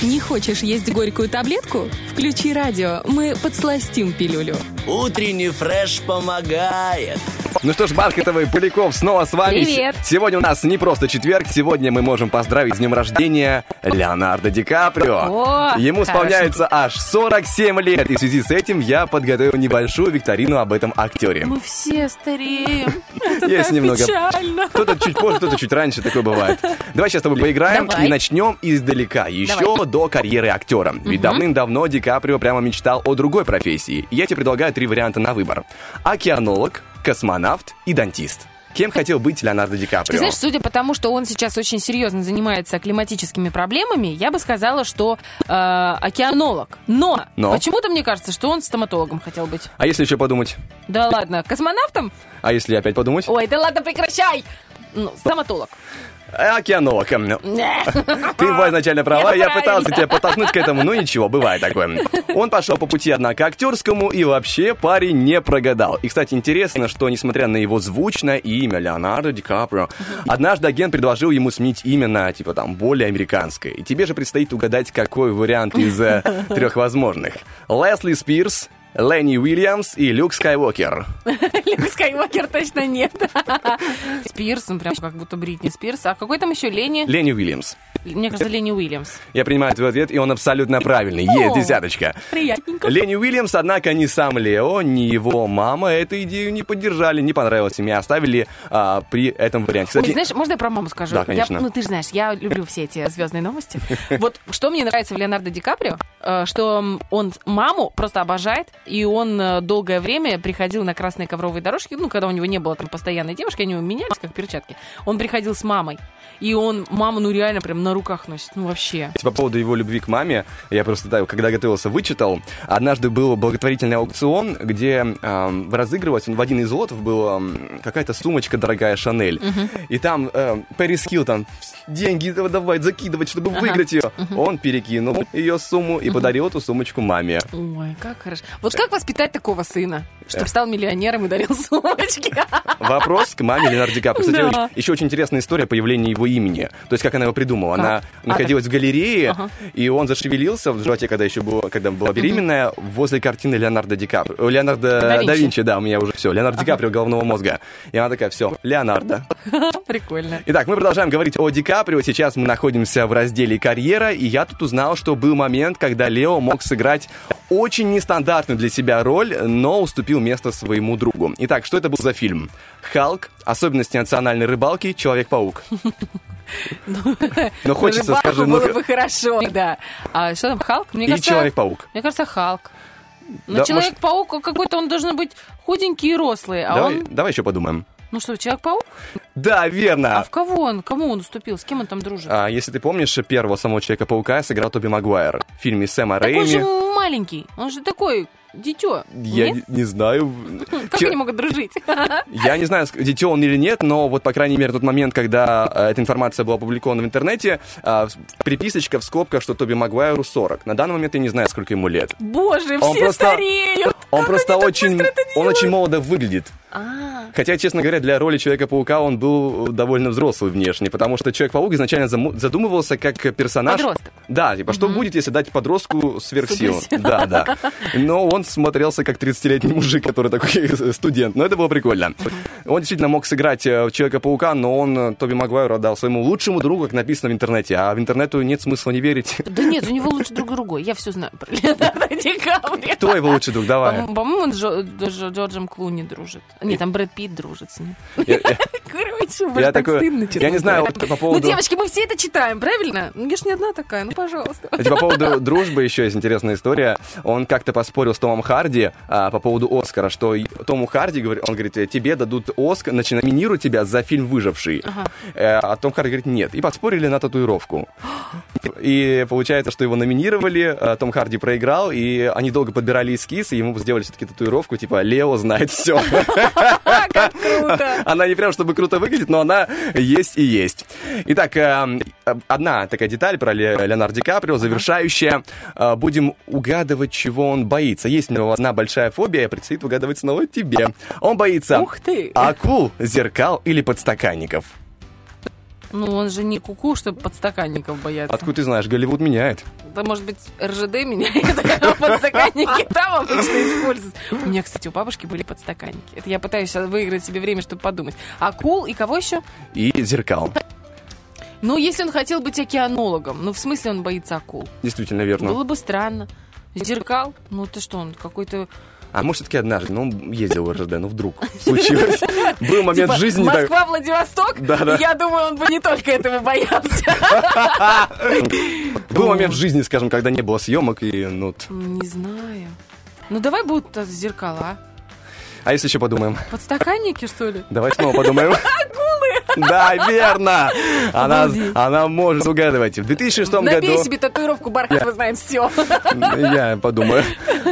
Не хочешь есть горькую таблетку? Включи радио, мы подсластим пилюлю. Утренний фреш помогает. Ну что ж, Бархатова и Поляков снова с вами. Привет. Сегодня у нас не просто четверг, сегодня мы можем поздравить с днем рождения Леонардо Ди Каприо. Ему исполняется аж 47 лет, и в связи с этим я подготовил небольшую викторину об этом актере. Мы все стареем. Это есть немного. Печально. Кто-то чуть позже, кто-то чуть раньше, такое бывает. Давай сейчас с тобой поиграем и начнем издалека, еще до карьеры актера. Ведь давным-давно Ди Каприо прямо мечтал о другой профессии. Я тебе предлагаю три варианта на выбор. Океанолог, космонавт и дантист. Кем хотел быть Леонардо Ди Каприо? Ты знаешь, судя по тому, что он сейчас очень серьезно занимается климатическими проблемами, я бы сказала, что океанолог. Но почему-то мне кажется, что он стоматологом хотел быть. А если еще подумать? Да ладно, космонавтом? А если опять подумать? Ой, да ладно, прекращай! Ну, стоматолог. Океанолог. Ты была изначально права, я пытался тебя подтолкнуть к этому, но ничего, бывает такое. Он пошел по пути, однако, актерскому, и вообще парень не прогадал. И, кстати, интересно, что, несмотря на его звучное имя Леонардо Ди Каприо, однажды агент предложил ему сменить имя на, более американское. И тебе же предстоит угадать, какой вариант из трех возможных. Лесли Спирс, Ленни Уильямс и Люк Скайуокер. Люк Скайуокер точно нет. Спирс, он прям как будто Бритни Спирс. А какой там еще Ленни? Ленни Уильямс. Мне кажется, Ленни Уильямс. Я принимаю твой ответ, и он абсолютно правильный. Есть десяточка. Приятненько. Ленни Уильямс, однако, ни сам Лео, ни его мама эту идею не поддержали, не понравилось им и оставили при этом варианте. Кстати, знаешь, можно я про маму скажу? Да, конечно. Ты же знаешь, я люблю все эти звездные новости. Вот что мне нравится в Леонардо Ди Каприо, что он маму просто обожает, и он долгое время приходил на красные ковровые дорожки, когда у него не было там постоянной девушки, они у меня менялись, как перчатки. Он приходил с мамой, и он маму, реально прям на руках носит, вообще. По поводу его любви к маме, я просто, когда готовился, вычитал. Однажды был благотворительный аукцион, где разыгрывалась, в один из лотов была какая-то сумочка дорогая Шанель. И там Пэрис Хилтон, деньги давай закидывать, чтобы выиграть ее. Он перекинул ее сумму и подарил эту сумочку маме. Ой, как хорошо. Вот как воспитать такого сына, чтобы стал миллионером и дарил сумочки? Вопрос к маме Леонардо Ди Каприо. Кстати, еще очень интересная история появления его имени. То есть, как она его придумала. Она находилась в галерее, и он зашевелился в животе, когда была беременная, возле картины Леонардо да Винчи, да, у меня уже все. Леонардо Ди Каприо головного мозга. И она такая, все, Леонардо. Прикольно. Итак, мы продолжаем говорить о Ди Каприо. Сейчас мы находимся в разделе «Карьера», и я тут узнал, что был момент, когда Лео мог сыграть очень нестандартную для себя роль, но уступил место своему другу. Итак, что это был за фильм? «Халк», «Особенности национальной рыбалки», «Человек-паук». Ну, хочется, скажи, было бы хорошо, да. А что там, «Халк»? И «Человек-паук». Мне кажется, «Халк». Но «Человек-паук» какой-то, он должен быть худенький и рослый. Давай еще подумаем. Ну что, «Человек-паук»? Да, верно. А в кого он? Кому он уступил? С кем он там дружит? Если ты помнишь, первого самого Человека-паука сыграл Тоби Магуайр в фильме Сэма Рэйми. Он же маленький, он же такой... Дитё, я не знаю. Как они могут дружить? Я не знаю, дитё он или нет, но вот, по крайней мере, тот момент, когда эта информация была опубликована в интернете, приписочка в скобках, что Тоби Магуайру 40. На данный момент я не знаю, сколько ему лет. Боже, он все просто, стареют! Он как просто очень молодо выглядит. Хотя, честно говоря, для роли Человека-паука он был довольно взрослый внешне, потому что Человек-паук изначально задумывался как персонаж... Подросток. Да, что будет, если дать подростку сверхсилу? Да. Но он смотрелся как 30-летний мужик, который такой студент. Но это было прикольно. Он действительно мог сыграть Человека-паука, но он Тоби Магуайру отдал своему лучшему другу, как написано в интернете. А в интернету нет смысла не верить. Да нет, у него лучший друг другой. Я все знаю про Леонардо Ди Каприо. Кто его лучший друг? Давай. По-моему, он с Джорджем Клуни дружит. Нет, там Брэд Питт дружит с ним. Короче, так стыдно, честно. Я не знаю, по поводу... Ну, девочки, мы все это читаем, правильно? Ну, я ж не одна такая, ну, пожалуйста. По поводу дружбы еще есть интересная история. Он как-то поспорил с Томом Харди по поводу «Оскара», что Тому Харди, он говорит, тебе дадут «Оскар», номинируют тебя за фильм «Выживший». А Том Харди говорит, нет. И поспорили на татуировку. И получается, что его номинировали, Том Харди проиграл, и они долго подбирали эскиз, и ему сделали все-таки татуировку, Лео знает все. Как круто! Она не прям, чтобы круто выглядит, но она есть и есть. Итак, одна такая деталь про Леонардо Ди Каприо, завершающая. Будем угадывать, чего он боится. Есть у него одна большая фобия, предстоит угадывать снова тебе. Он боится акул, зеркал или подстаканников. Ну, он же не куку, чтобы подстаканников бояться. Откуда ты знаешь? Голливуд меняет. Да, может быть, РЖД меня подстаканники там обычно используют. У меня, кстати, у бабушки были подстаканники. Это я пытаюсь выиграть себе время, чтобы подумать. Акул и кого еще? И зеркал. Ну, если он хотел быть океанологом. Ну, в смысле, он боится акул. Действительно верно. Было бы странно. Зеркал? Ну, это что, он какой-то... А может, все-таки однажды, но он ездил в РЖД, но вдруг случилось. Был момент в жизни. Москва, Владивосток? Я думаю, он бы не только этого боялся. Был момент в жизни, скажем, когда не было съемок и нот. Не знаю. Ну, давай будут зеркала. А если еще подумаем? Подстаканники, что ли? Давай снова подумаем. Акулы! Да, верно! Она может угадывать. В 2006 году... Набей себе татуировку, Бархат, мы знаем все. Я подумаю.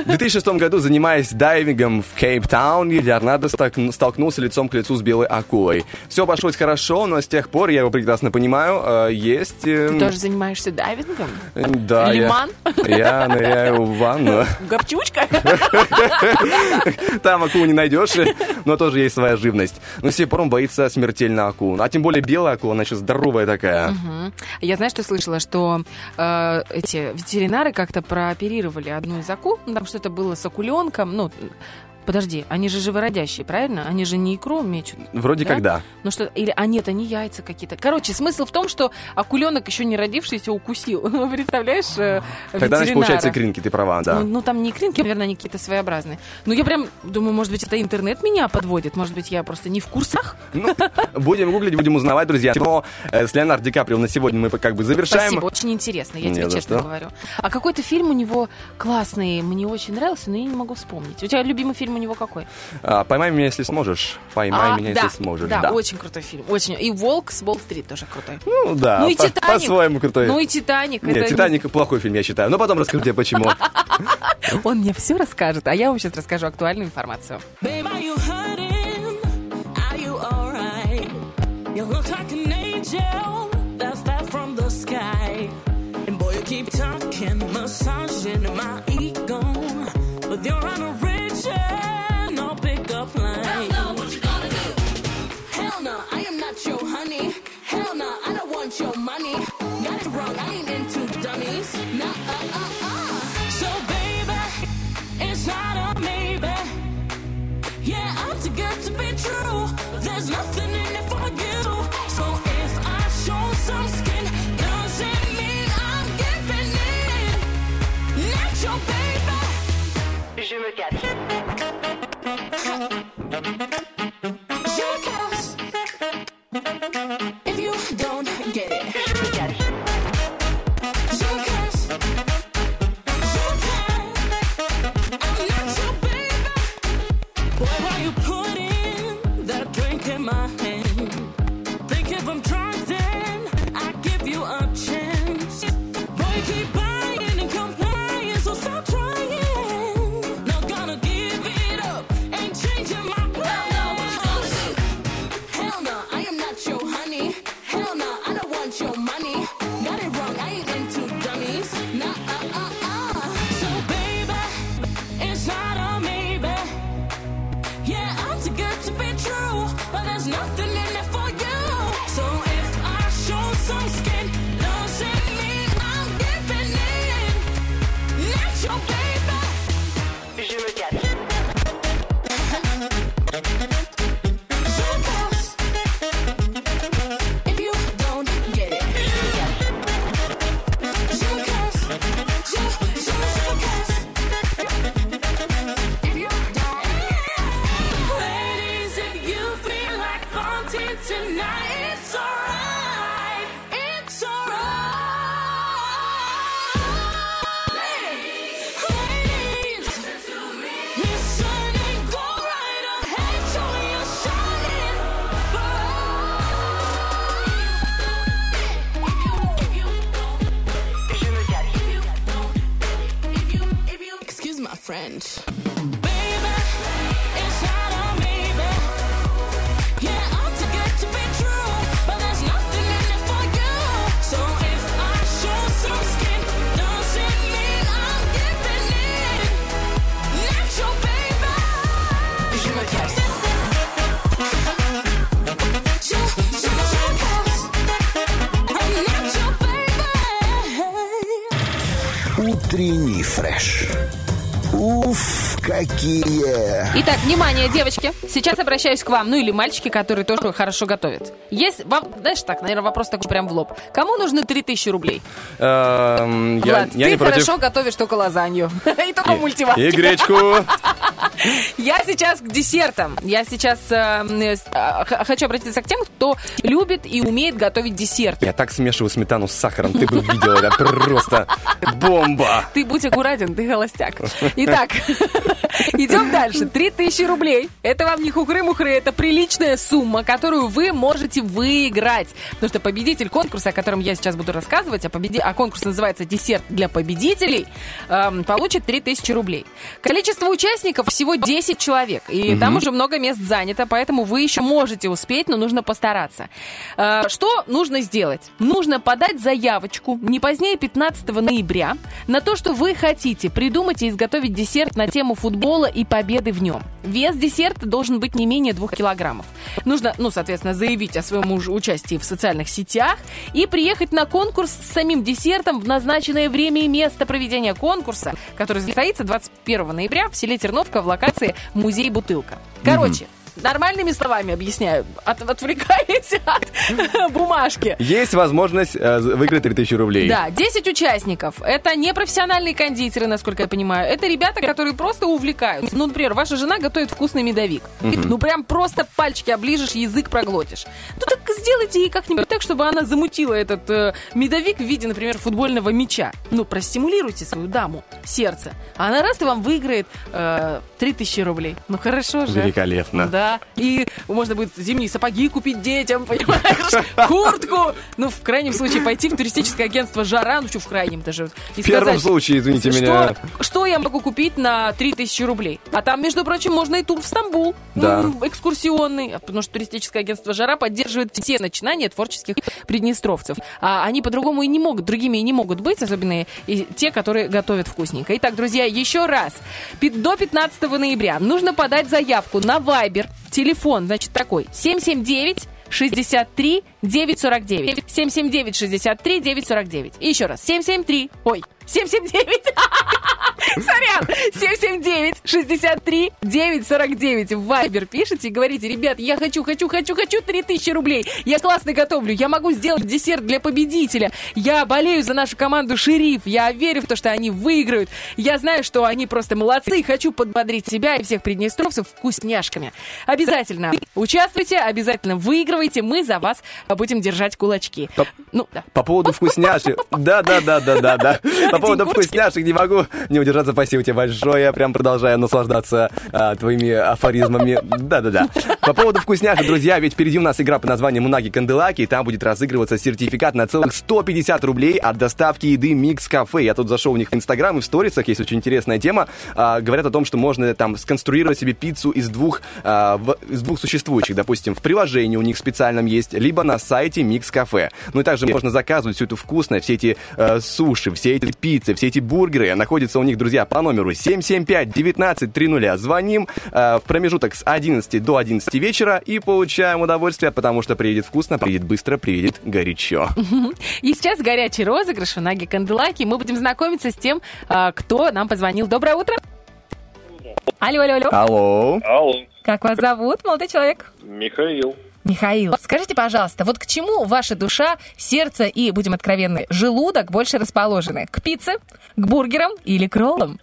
В 2006 году, занимаясь дайвингом в Кейптауне, Леонардо столкнулся лицом к лицу с белой акулой. Все обошлось хорошо, но с тех пор, я его прекрасно понимаю, есть... Ты тоже занимаешься дайвингом? Да. Лиман? Я ныряю в ванну. Горчучка? Там акулу не найдешь, но тоже есть своя живность. Но с тех пор он боится смертельно акул. А тем более белая акула, она еще здоровая такая. Угу. Я, знаешь, что слышала, что эти ветеринары как-то прооперировали одну из акул, потому что это было с акуленком, ну, подожди, они же живородящие, правильно? Они же не икру мечут. Вроде да? как да. Ну что, или, а нет, они яйца какие-то. Короче, смысл в том, что акуленок, еще не родившийся, укусил. Представляешь, ветеринара. Тогда, значит, получается, икринки, ты права, да. Ну, там не икринки, наверное, они какие-то своеобразные. Ну, я прям думаю, может быть, это интернет меня подводит, может быть, я просто не в курсах. Ну, будем гуглить, будем узнавать, друзья. Но с Леонардо Ди Каприо на сегодня мы как бы завершаем. Спасибо, очень интересно, я тебе честно говорю. А какой-то фильм у него классный, мне очень нравился, но я не могу вспомнить. У тебя любимый фильм у него какой? «Поймай меня, если сможешь». «Поймай меня, да, если сможешь». Да, да, очень крутой фильм. Очень. И «Волк с Уолл-стрит» тоже крутой. Ну да, ну, и «Титаник». По-своему крутой. Ну и «Титаник». Нет, это... «Титаник» плохой фильм, я считаю. Но потом расскажу тебе, почему. Он мне все расскажет, а я вам сейчас расскажу актуальную информацию. Утренний фреш. Уф, какие! Итак, внимание, девочки. Сейчас обращаюсь к вам, ну или мальчики, которые тоже хорошо готовят. Есть вам, знаешь, так, наверное, вопрос такой прям в лоб. Кому нужны 3000 рублей? Влад, ты хорошо готовишь только лазанью. И только мультиварки. И гречку. Я сейчас к десертам. Я сейчас хочу обратиться к тем, кто любит и умеет готовить десерт. Я так смешиваю сметану с сахаром. Ты бы видела, это просто бомба. Ты будь аккуратен, ты холостяк. Итак, идем дальше. 3000 рублей. Это вам не хухры-мухры, это приличная сумма, которую вы можете выиграть. Потому что победитель конкурса, о котором я сейчас буду рассказывать, а конкурс называется «Десерт для победителей», получит 3000 рублей. Количество участников всего 10 человек, и там уже много мест занято, поэтому вы еще можете успеть, но нужно постараться. Что нужно сделать? Нужно подать заявочку не позднее 15 ноября на то, что вы хотите придумать и изготовить десерт на тему футбола и победы в нем. Вес десерта должен быть не менее 2 килограммов. Нужно, соответственно, заявить о своем участии в социальных сетях и приехать на конкурс с самим десертом в назначенное время и место проведения конкурса, который состоится 21 ноября в селе Терновка в локации «Музей Бутылка». Короче, нормальными словами объясняю, отвлекаясь от бумажки. Есть возможность выиграть 3000 рублей. Да, 10 участников. Это не профессиональные кондитеры, насколько я понимаю. Это ребята, которые просто увлекаются. Ну, например, ваша жена готовит вкусный медовик. Ну, прям просто пальчики оближешь, язык проглотишь. Ну, так сделайте ей как-нибудь так, чтобы она замутила этот медовик в виде, например, футбольного мяча. Ну, простимулируйте свою даму, сердце. А она раз и вам выиграет 3000 рублей. Ну, хорошо же. Великолепно. Да. И можно будет зимние сапоги купить детям, понимаешь, куртку. Ну, в крайнем случае, пойти в туристическое агентство «Жара», ну, что в крайнем даже. В первом случае, извините меня. Что я могу купить на 3000 рублей? А там, между прочим, можно и тур в Стамбул. Да. Ну, экскурсионный. Потому что туристическое агентство «Жара» поддерживает все начинания творческих приднестровцев. А они по-другому и не могут, другими и не могут быть, особенно и те, которые готовят вкусненько. Итак, друзья, еще раз. До 15 ноября нужно подать заявку на Viber. Телефон, значит, такой. 779-63-949. 779-63-949. И еще раз. 779. Сорян. 779-63-949. В Viber пишите и говорите: ребят, я хочу 3000 рублей. Я классно готовлю. Я могу сделать десерт для победителя. Я болею за нашу команду «Шериф». Я верю в то, что они выиграют. Я знаю, что они просто молодцы. Хочу подбодрить себя и всех приднестровцев вкусняшками. Обязательно участвуйте, обязательно выигрывайте. Мы за вас будем держать кулачки. По поводу вкусняшек. Да. По поводу вкусняшек не могу не удержаться. Спасибо тебе большое. Я прям продолжаю наслаждаться твоими афоризмами. Да. По поводу вкусняшек, друзья, ведь впереди у нас игра под названием «Унаги-Канделаки», и там будет разыгрываться сертификат на целых 150 рублей от доставки еды Mix Cafe. Я тут зашел у них в Инстаграм и в сторисах, есть очень интересная тема. Говорят о том, что можно там сконструировать себе пиццу из двух существующих. Допустим, в приложении у них специальном есть, либо на сайте Mix Cafe. Ну и также можно заказывать всю эту вкусное, все эти суши, все эти пиццы, все эти бургеры. Находятся у них, друзья, по номеру 775-19-00. Звоним в промежуток с 11 до 11 вечера и получаем удовольствие, потому что приедет вкусно, приедет быстро, приедет горячо. И сейчас горячий розыгрыш «Унаги-Канделаки». Мы будем знакомиться с тем, кто нам позвонил. Доброе утро. Алло. Как вас зовут, молодой человек? Михаил, скажите, пожалуйста, вот к чему ваша душа, сердце и, будем откровенны, желудок больше расположены? К пицце, к бургерам или к роллам?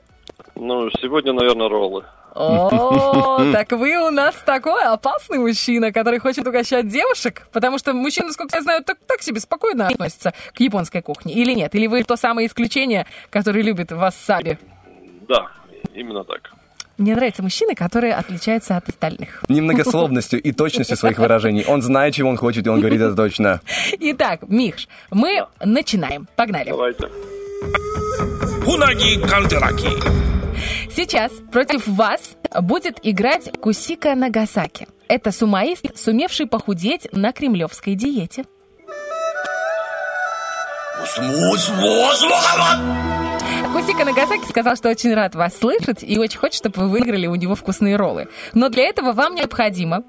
Сегодня, наверное, роллы. О, так вы у нас такой опасный мужчина, который хочет угощать девушек, потому что мужчины, сколько я знаю, так себе спокойно относятся к японской кухне, или нет? Или вы то самое исключение, которое любит васаби? Да, именно так. Мне нравятся мужчины, которые отличаются от остальных. Немногословностью и точностью своих выражений. Он знает, чего он хочет, и он говорит это точно. Итак, Миш, мы начинаем. Погнали. Давайте. Унаги-Канделаки. Сейчас против вас будет играть Кусика Нагасаки. Это сумоист, сумевший похудеть на кремлевской диете. Кусика Нагасаки сказал, что очень рад вас слышать и очень хочет, чтобы вы выиграли у него вкусные роллы. Но для этого вам необходимо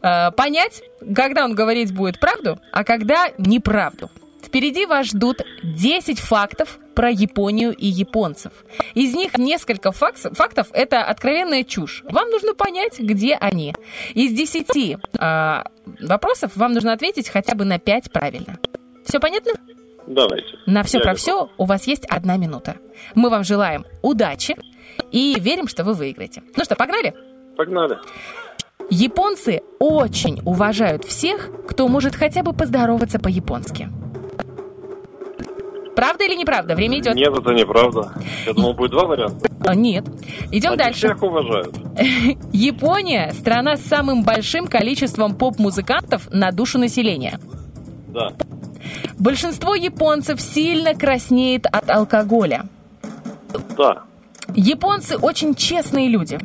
понять, когда он говорить будет правду, а когда неправду. Впереди вас ждут 10 фактов про Японию и японцев. Из них несколько фактов – это откровенная чушь. Вам нужно понять, где они. Из 10 вопросов вам нужно ответить хотя бы на 5 правильно. Все понятно? Давайте. На все про все у вас есть 1 минута. Мы вам желаем удачи и верим, что вы выиграете. Ну что, погнали? Погнали. Японцы очень уважают всех, кто может хотя бы поздороваться по-японски. Правда или неправда? Время идет. Нет, это неправда. Я думал, будет 2 варианта. Нет. Идем дальше. Всех уважают. Япония – страна с самым большим количеством поп-музыкантов на душу населения. Да. Большинство японцев сильно краснеет от алкоголя. Да. Японцы очень честные люди.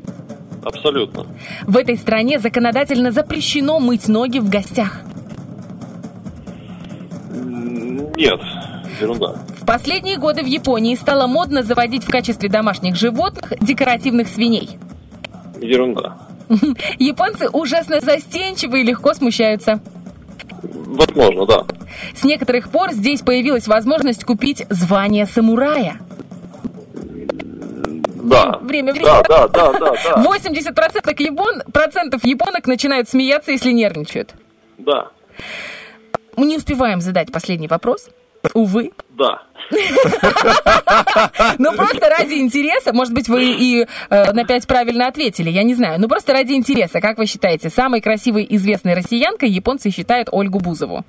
Абсолютно. В этой стране законодательно запрещено мыть ноги в гостях. Нет, ерунда. В последние годы в Японии стало модно заводить в качестве домашних животных декоративных свиней. Ерунда. Японцы ужасно застенчивы и легко смущаются. Возможно, да. С некоторых пор здесь появилась возможность купить звание самурая. Да. Да. 80% японок начинают смеяться, если нервничают. Да. Мы не успеваем задать последний вопрос. Увы. Да. Ну, просто ради интереса, может быть, вы и на 5 правильно ответили, я не знаю. Ну, просто ради интереса, как вы считаете, самой красивой известной россиянкой японцы считают Ольгу Бузову?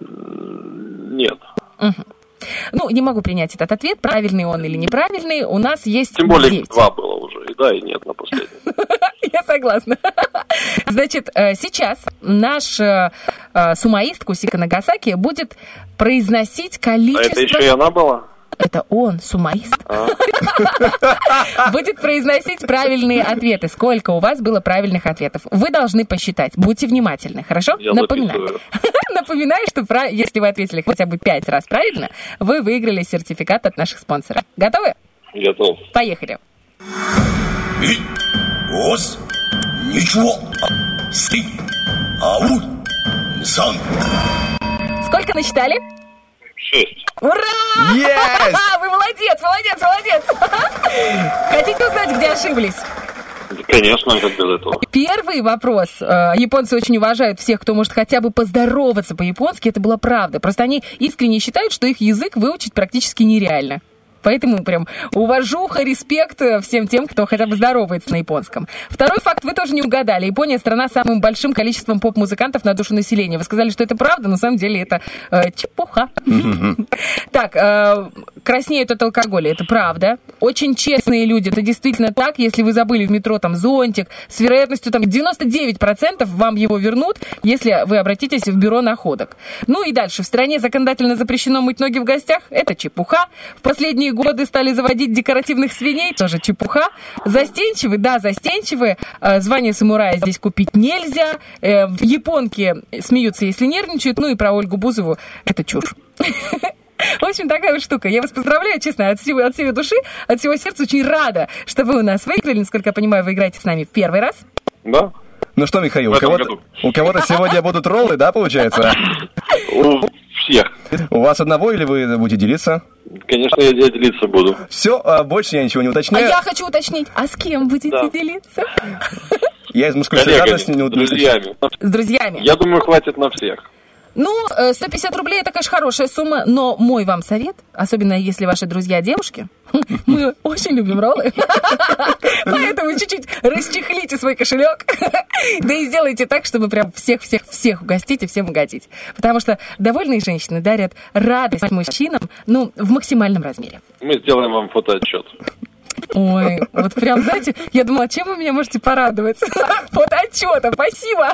Нет. Ну, не могу принять этот ответ, правильный он или неправильный. У нас есть 9. Тем более 2 было уже, и да, и нет на последнем. Я согласна. Значит, сейчас наш сумоист Кусика Нагасаки будет произносить количество... А это еще и она была? Это он, сумоист. Будет произносить правильные ответы. Сколько у вас было правильных ответов? Вы должны посчитать. Будьте внимательны, хорошо? Я записываю. Напоминаю, что если вы ответили хотя бы 5 раз правильно, вы выиграли сертификат от наших спонсоров. Готовы? Готов. Поехали. Ос, ничего, си, ау, сан. Сколько насчитали? 6. Ура! Yes! Вы молодец! Хотите узнать, где ошиблись? Конечно, как без этого. Первый вопрос. Японцы очень уважают всех, кто может хотя бы поздороваться по-японски. Это была правда. Просто они искренне считают, что их язык выучить практически нереально. Поэтому прям уважуха, респект всем тем, кто хотя бы здоровается на японском. Второй факт вы тоже не угадали. Япония – страна с самым большим количеством поп-музыкантов на душу населения. Вы сказали, что это правда, на самом деле это чепуха. Так, краснеют от алкоголя – это правда. Очень честные люди – это действительно так. Если вы забыли в метро там зонтик, с вероятностью там 99% вам его вернут, если вы обратитесь в бюро находок. Ну и дальше. В стране законодательно запрещено мыть ноги в гостях – это чепуха. В последние годы стали заводить декоративных свиней, тоже чепуха. Застенчивы. Звание самурая здесь купить нельзя. Японки смеются, если нервничают. Ну и про Ольгу Бузову это чушь. В общем, такая вот штука. Я вас поздравляю, честно, от всей души, от всего сердца. Очень рада, что вы у нас выиграли. Насколько я понимаю, вы играете с нами в первый раз. Да. Ну что, Михаил, у кого-то сегодня будут роллы, да, получается? У всех. У вас одного или вы будете делиться? Конечно, я делиться буду. Все, больше я ничего не уточняю. А я хочу уточнить, а с кем будете делиться? Я из мускульной радости не уточню. С друзьями. Я думаю, хватит на всех. Ну, 150 рублей – это, конечно, хорошая сумма, но мой вам совет, особенно если ваши друзья девушки, мы очень любим роллы, поэтому чуть-чуть расчехлите свой кошелек, да и сделайте так, чтобы прям всех-всех-всех угостить и всем угодить. Потому что довольные женщины дарят радость мужчинам, ну, в максимальном размере. Мы сделаем вам фотоотчет. Ой, вот прям, знаете, я думала, чем вы меня можете порадовать? Фотоотчетом, спасибо!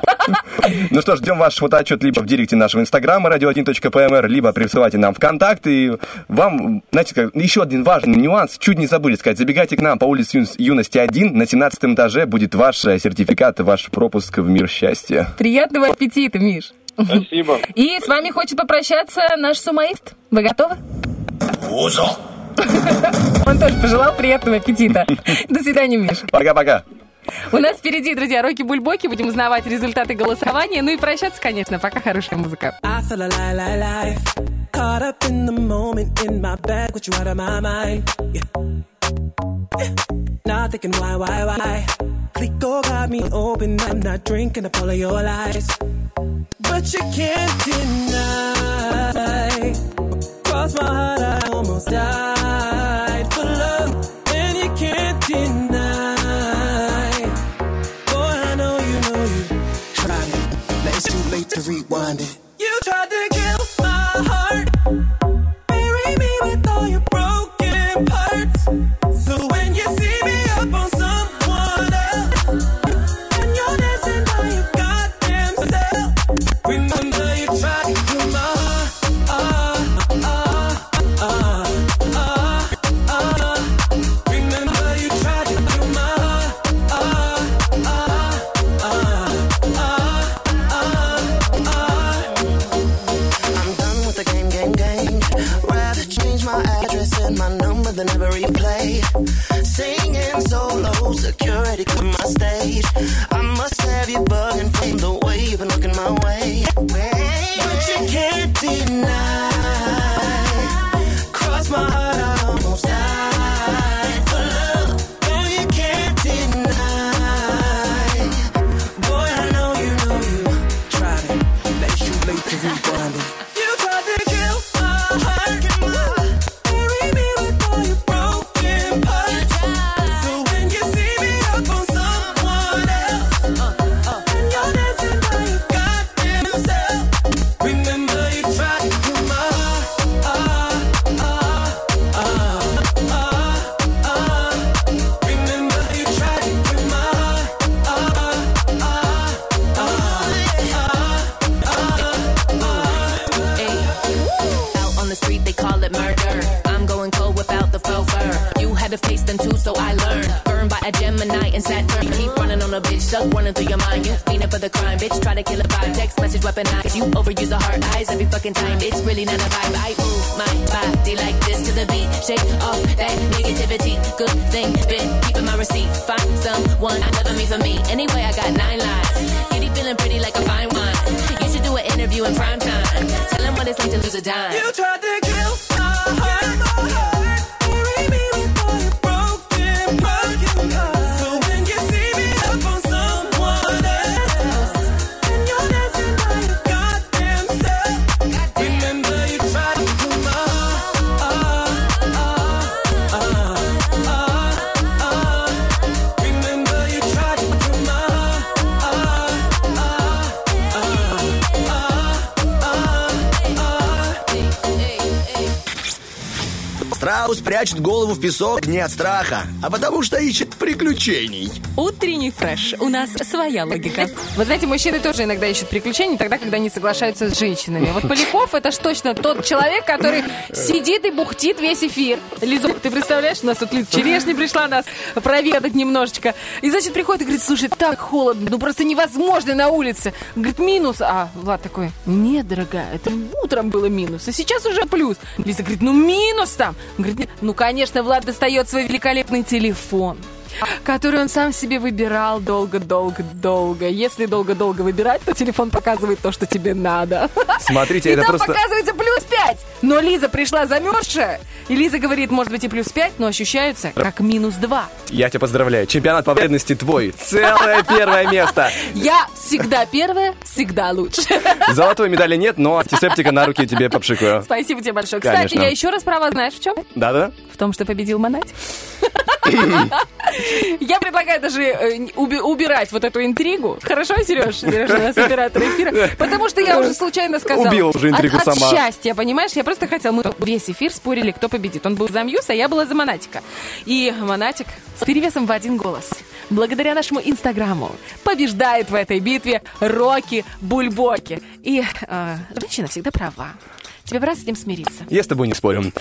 Ну что ж, ждем ваш фотоотчет либо в директе нашего инстаграма radio1.pmr, либо присылайте нам ВКонтакт. И вам, знаете, как, еще один важный нюанс, чуть не забыли сказать, забегайте к нам по улице Юности 1, на 17 этаже будет ваш сертификат, ваш пропуск в мир счастья. Приятного аппетита, Миш! Спасибо! И с вами хочет попрощаться наш сумоист. Вы готовы? Узо! Он тоже пожелал приятного аппетита. До свидания, Миш. Пока-пока. У нас впереди, друзья, Рокки-Бульбоки. Будем узнавать результаты голосования. Ну и прощаться, конечно. Пока хорошая музыка. Now thinking why Clico got me open, I'm not drinking up all of your lies. But you can't deny, cross my heart I almost died for love. And you can't deny, boy I know you tried it, now it's too late to rewind it. You tried to kill my heart, bury me with all your broken parts. So when you see me up on someone else, and you're dancing by your goddamn self, remember you tried to kill my remember you tried to kill my I'm done with the game. Rather change my address and my number than ever replay. Singing solo, security cover my stage. I must have you bugging from the way you've been looking my way. But you can't deny, cross my heart, I almost died for love. No, you can't deny, boy, I know you tried it, but it's too late to rewind it. You tried to kill my heart, bury me with all your broken parts. So when you see me up on someone else, and you're dancing by your goddamn self, remember you tried to kill my remember you tried to kill my Out on the street they call it murder. I'm going cold without the faux fur. You had to face them too, so I learned. Burned by a Gemini and Saturn. Keep running on a bitch, stuck running through your mind. You fiending for the crime, bitch. Try to kill a vibe. Text message weaponized. You overuse the hard eyes every fucking time. It's really not a vibe. I move my body like this to the beat. Shake off that negativity. Good thing, been keeping my receipt. Find someone, another me for me. Anyway, I got 9 lives. Kitty feeling pretty like a fine wine. You should do an interview in prime time. Tell them what it's like to lose a dime. You tried to kill my heart. Страус прячет голову в песок не от страха, а потому что ищет приключений. Утренний фреш. У нас своя логика. Вы знаете, мужчины тоже иногда ищут приключений тогда, когда не соглашаются с женщинами. Вот Поляков, это ж точно тот человек, который сидит и бухтит весь эфир. Лизок, ты представляешь, у нас тут Лиза Черешня пришла нас проведать немножечко. И, значит, приходит и говорит, слушай, так холодно, ну просто невозможно на улице. Говорит, минус. А Влад такой, нет, дорогая, это утром было минус, а сейчас уже плюс. Лиза говорит, ну минус там. Говорит, ну, конечно, Влад достает свой великолепный телефон, который он сам себе выбирал долго-долго-долго. Если долго-долго выбирать, то телефон показывает то, что тебе надо. Смотрите, и это там просто... показывается плюс 5. Но Лиза пришла замерзшая, и Лиза говорит, может быть и плюс 5, но ощущаются как минус 2. Я тебя поздравляю, чемпионат по вредности твой. Целое первое место. Я всегда первая, всегда лучше. Золотой медали нет, но антисептика на руки тебе попшикаю. Спасибо тебе большое. Кстати, конечно. Я еще раз права, знаешь в чем? Да-да. В том, что победил Монатик. Я предлагаю даже убирать вот эту интригу. Хорошо, Сереж, у нас оператор эфира. Потому что я уже случайно сказала. Убила уже интригу сама. От счастья, понимаешь? Я просто хотела. Мы весь эфир спорили, кто победит. Он был за Мьюз, а я была за Монатика. И Монатик с перевесом в 1 голос. Благодаря нашему Инстаграму побеждает в этой битве Рокки-Бульбоки. И женщина всегда права. Тебе пора с этим смириться. Я с тобой не спорю.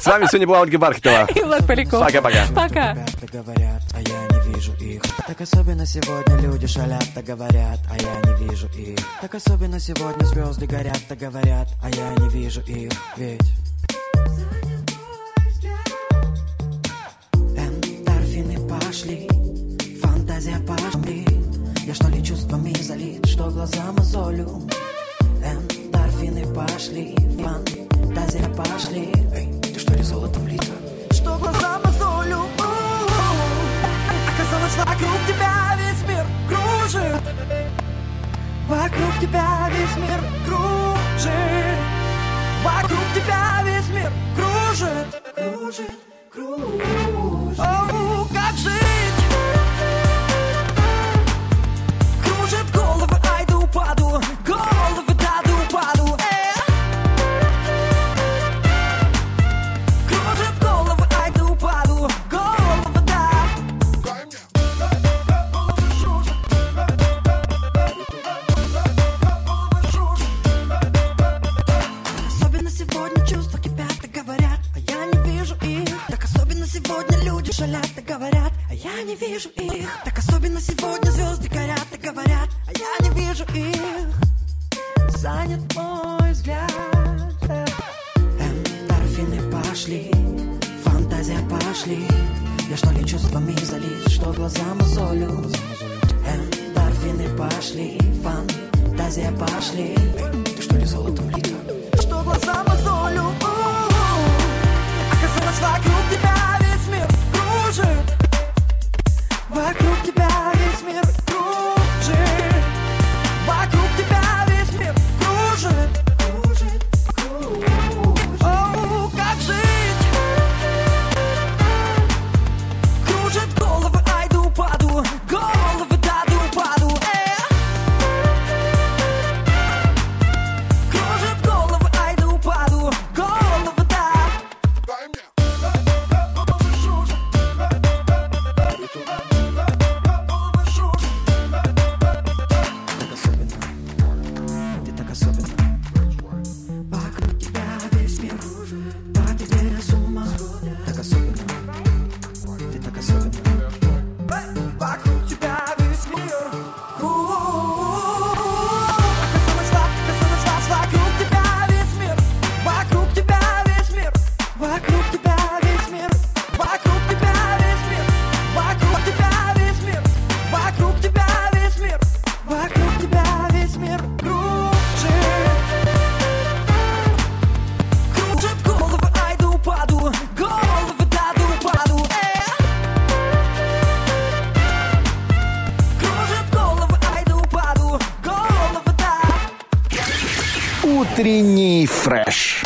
С вами сегодня была Ольга Бархатова. И Влад Поляков. Пока-пока. Пока. Так говорят, а я не вижу их. Так особенно сегодня люди шалят, так говорят, а я не вижу их. Так особенно сегодня звезды горят, так говорят, а я не вижу их. Ведь... эндорфины пошли, фантазии. глазе пошпит. Я что ли чувствами залит, что глаза мозолю. Эндорфины пошли, фантазия пошли. Эй, ты что ли золотом лита? Что глаза мозолю. Оказалось, вокруг тебя весь мир кружит. Вокруг тебя весь мир кружит. Вокруг тебя весь мир кружит. Кружит, кружит. Оу, как жить? Кружит головы, айду упаду. Головы даду упаду. Кружит головы, айду упаду. Головы да. Головы кружит. Головы кружит. Особенно сегодня чувства кипят и говорят, а я не вижу их. Так особенно сегодня люди шалят и говорят, а я не вижу их. Так особенно сегодня звезды горят и говорят, а я не вижу их. Занят мой взгляд. Эндорфины пошли, фантазия пошли. Я что ли чувствами залит, что глаза мозолю. Эндорфины пошли, фантазия пошли. Эй, ты что ли золотом лита? Что глаза мозолю. Оказалось, вокруг тебя весь мир кружит. Вокруг тебя весь мир кружит. Вокруг тебя весь мир кружит. Кружит, кружит. Оу, как жить? Кружит головы, айду упаду. Головы даду упаду. Кружит головы, айду упаду. Головы да. Дай мне. Утренний фреш.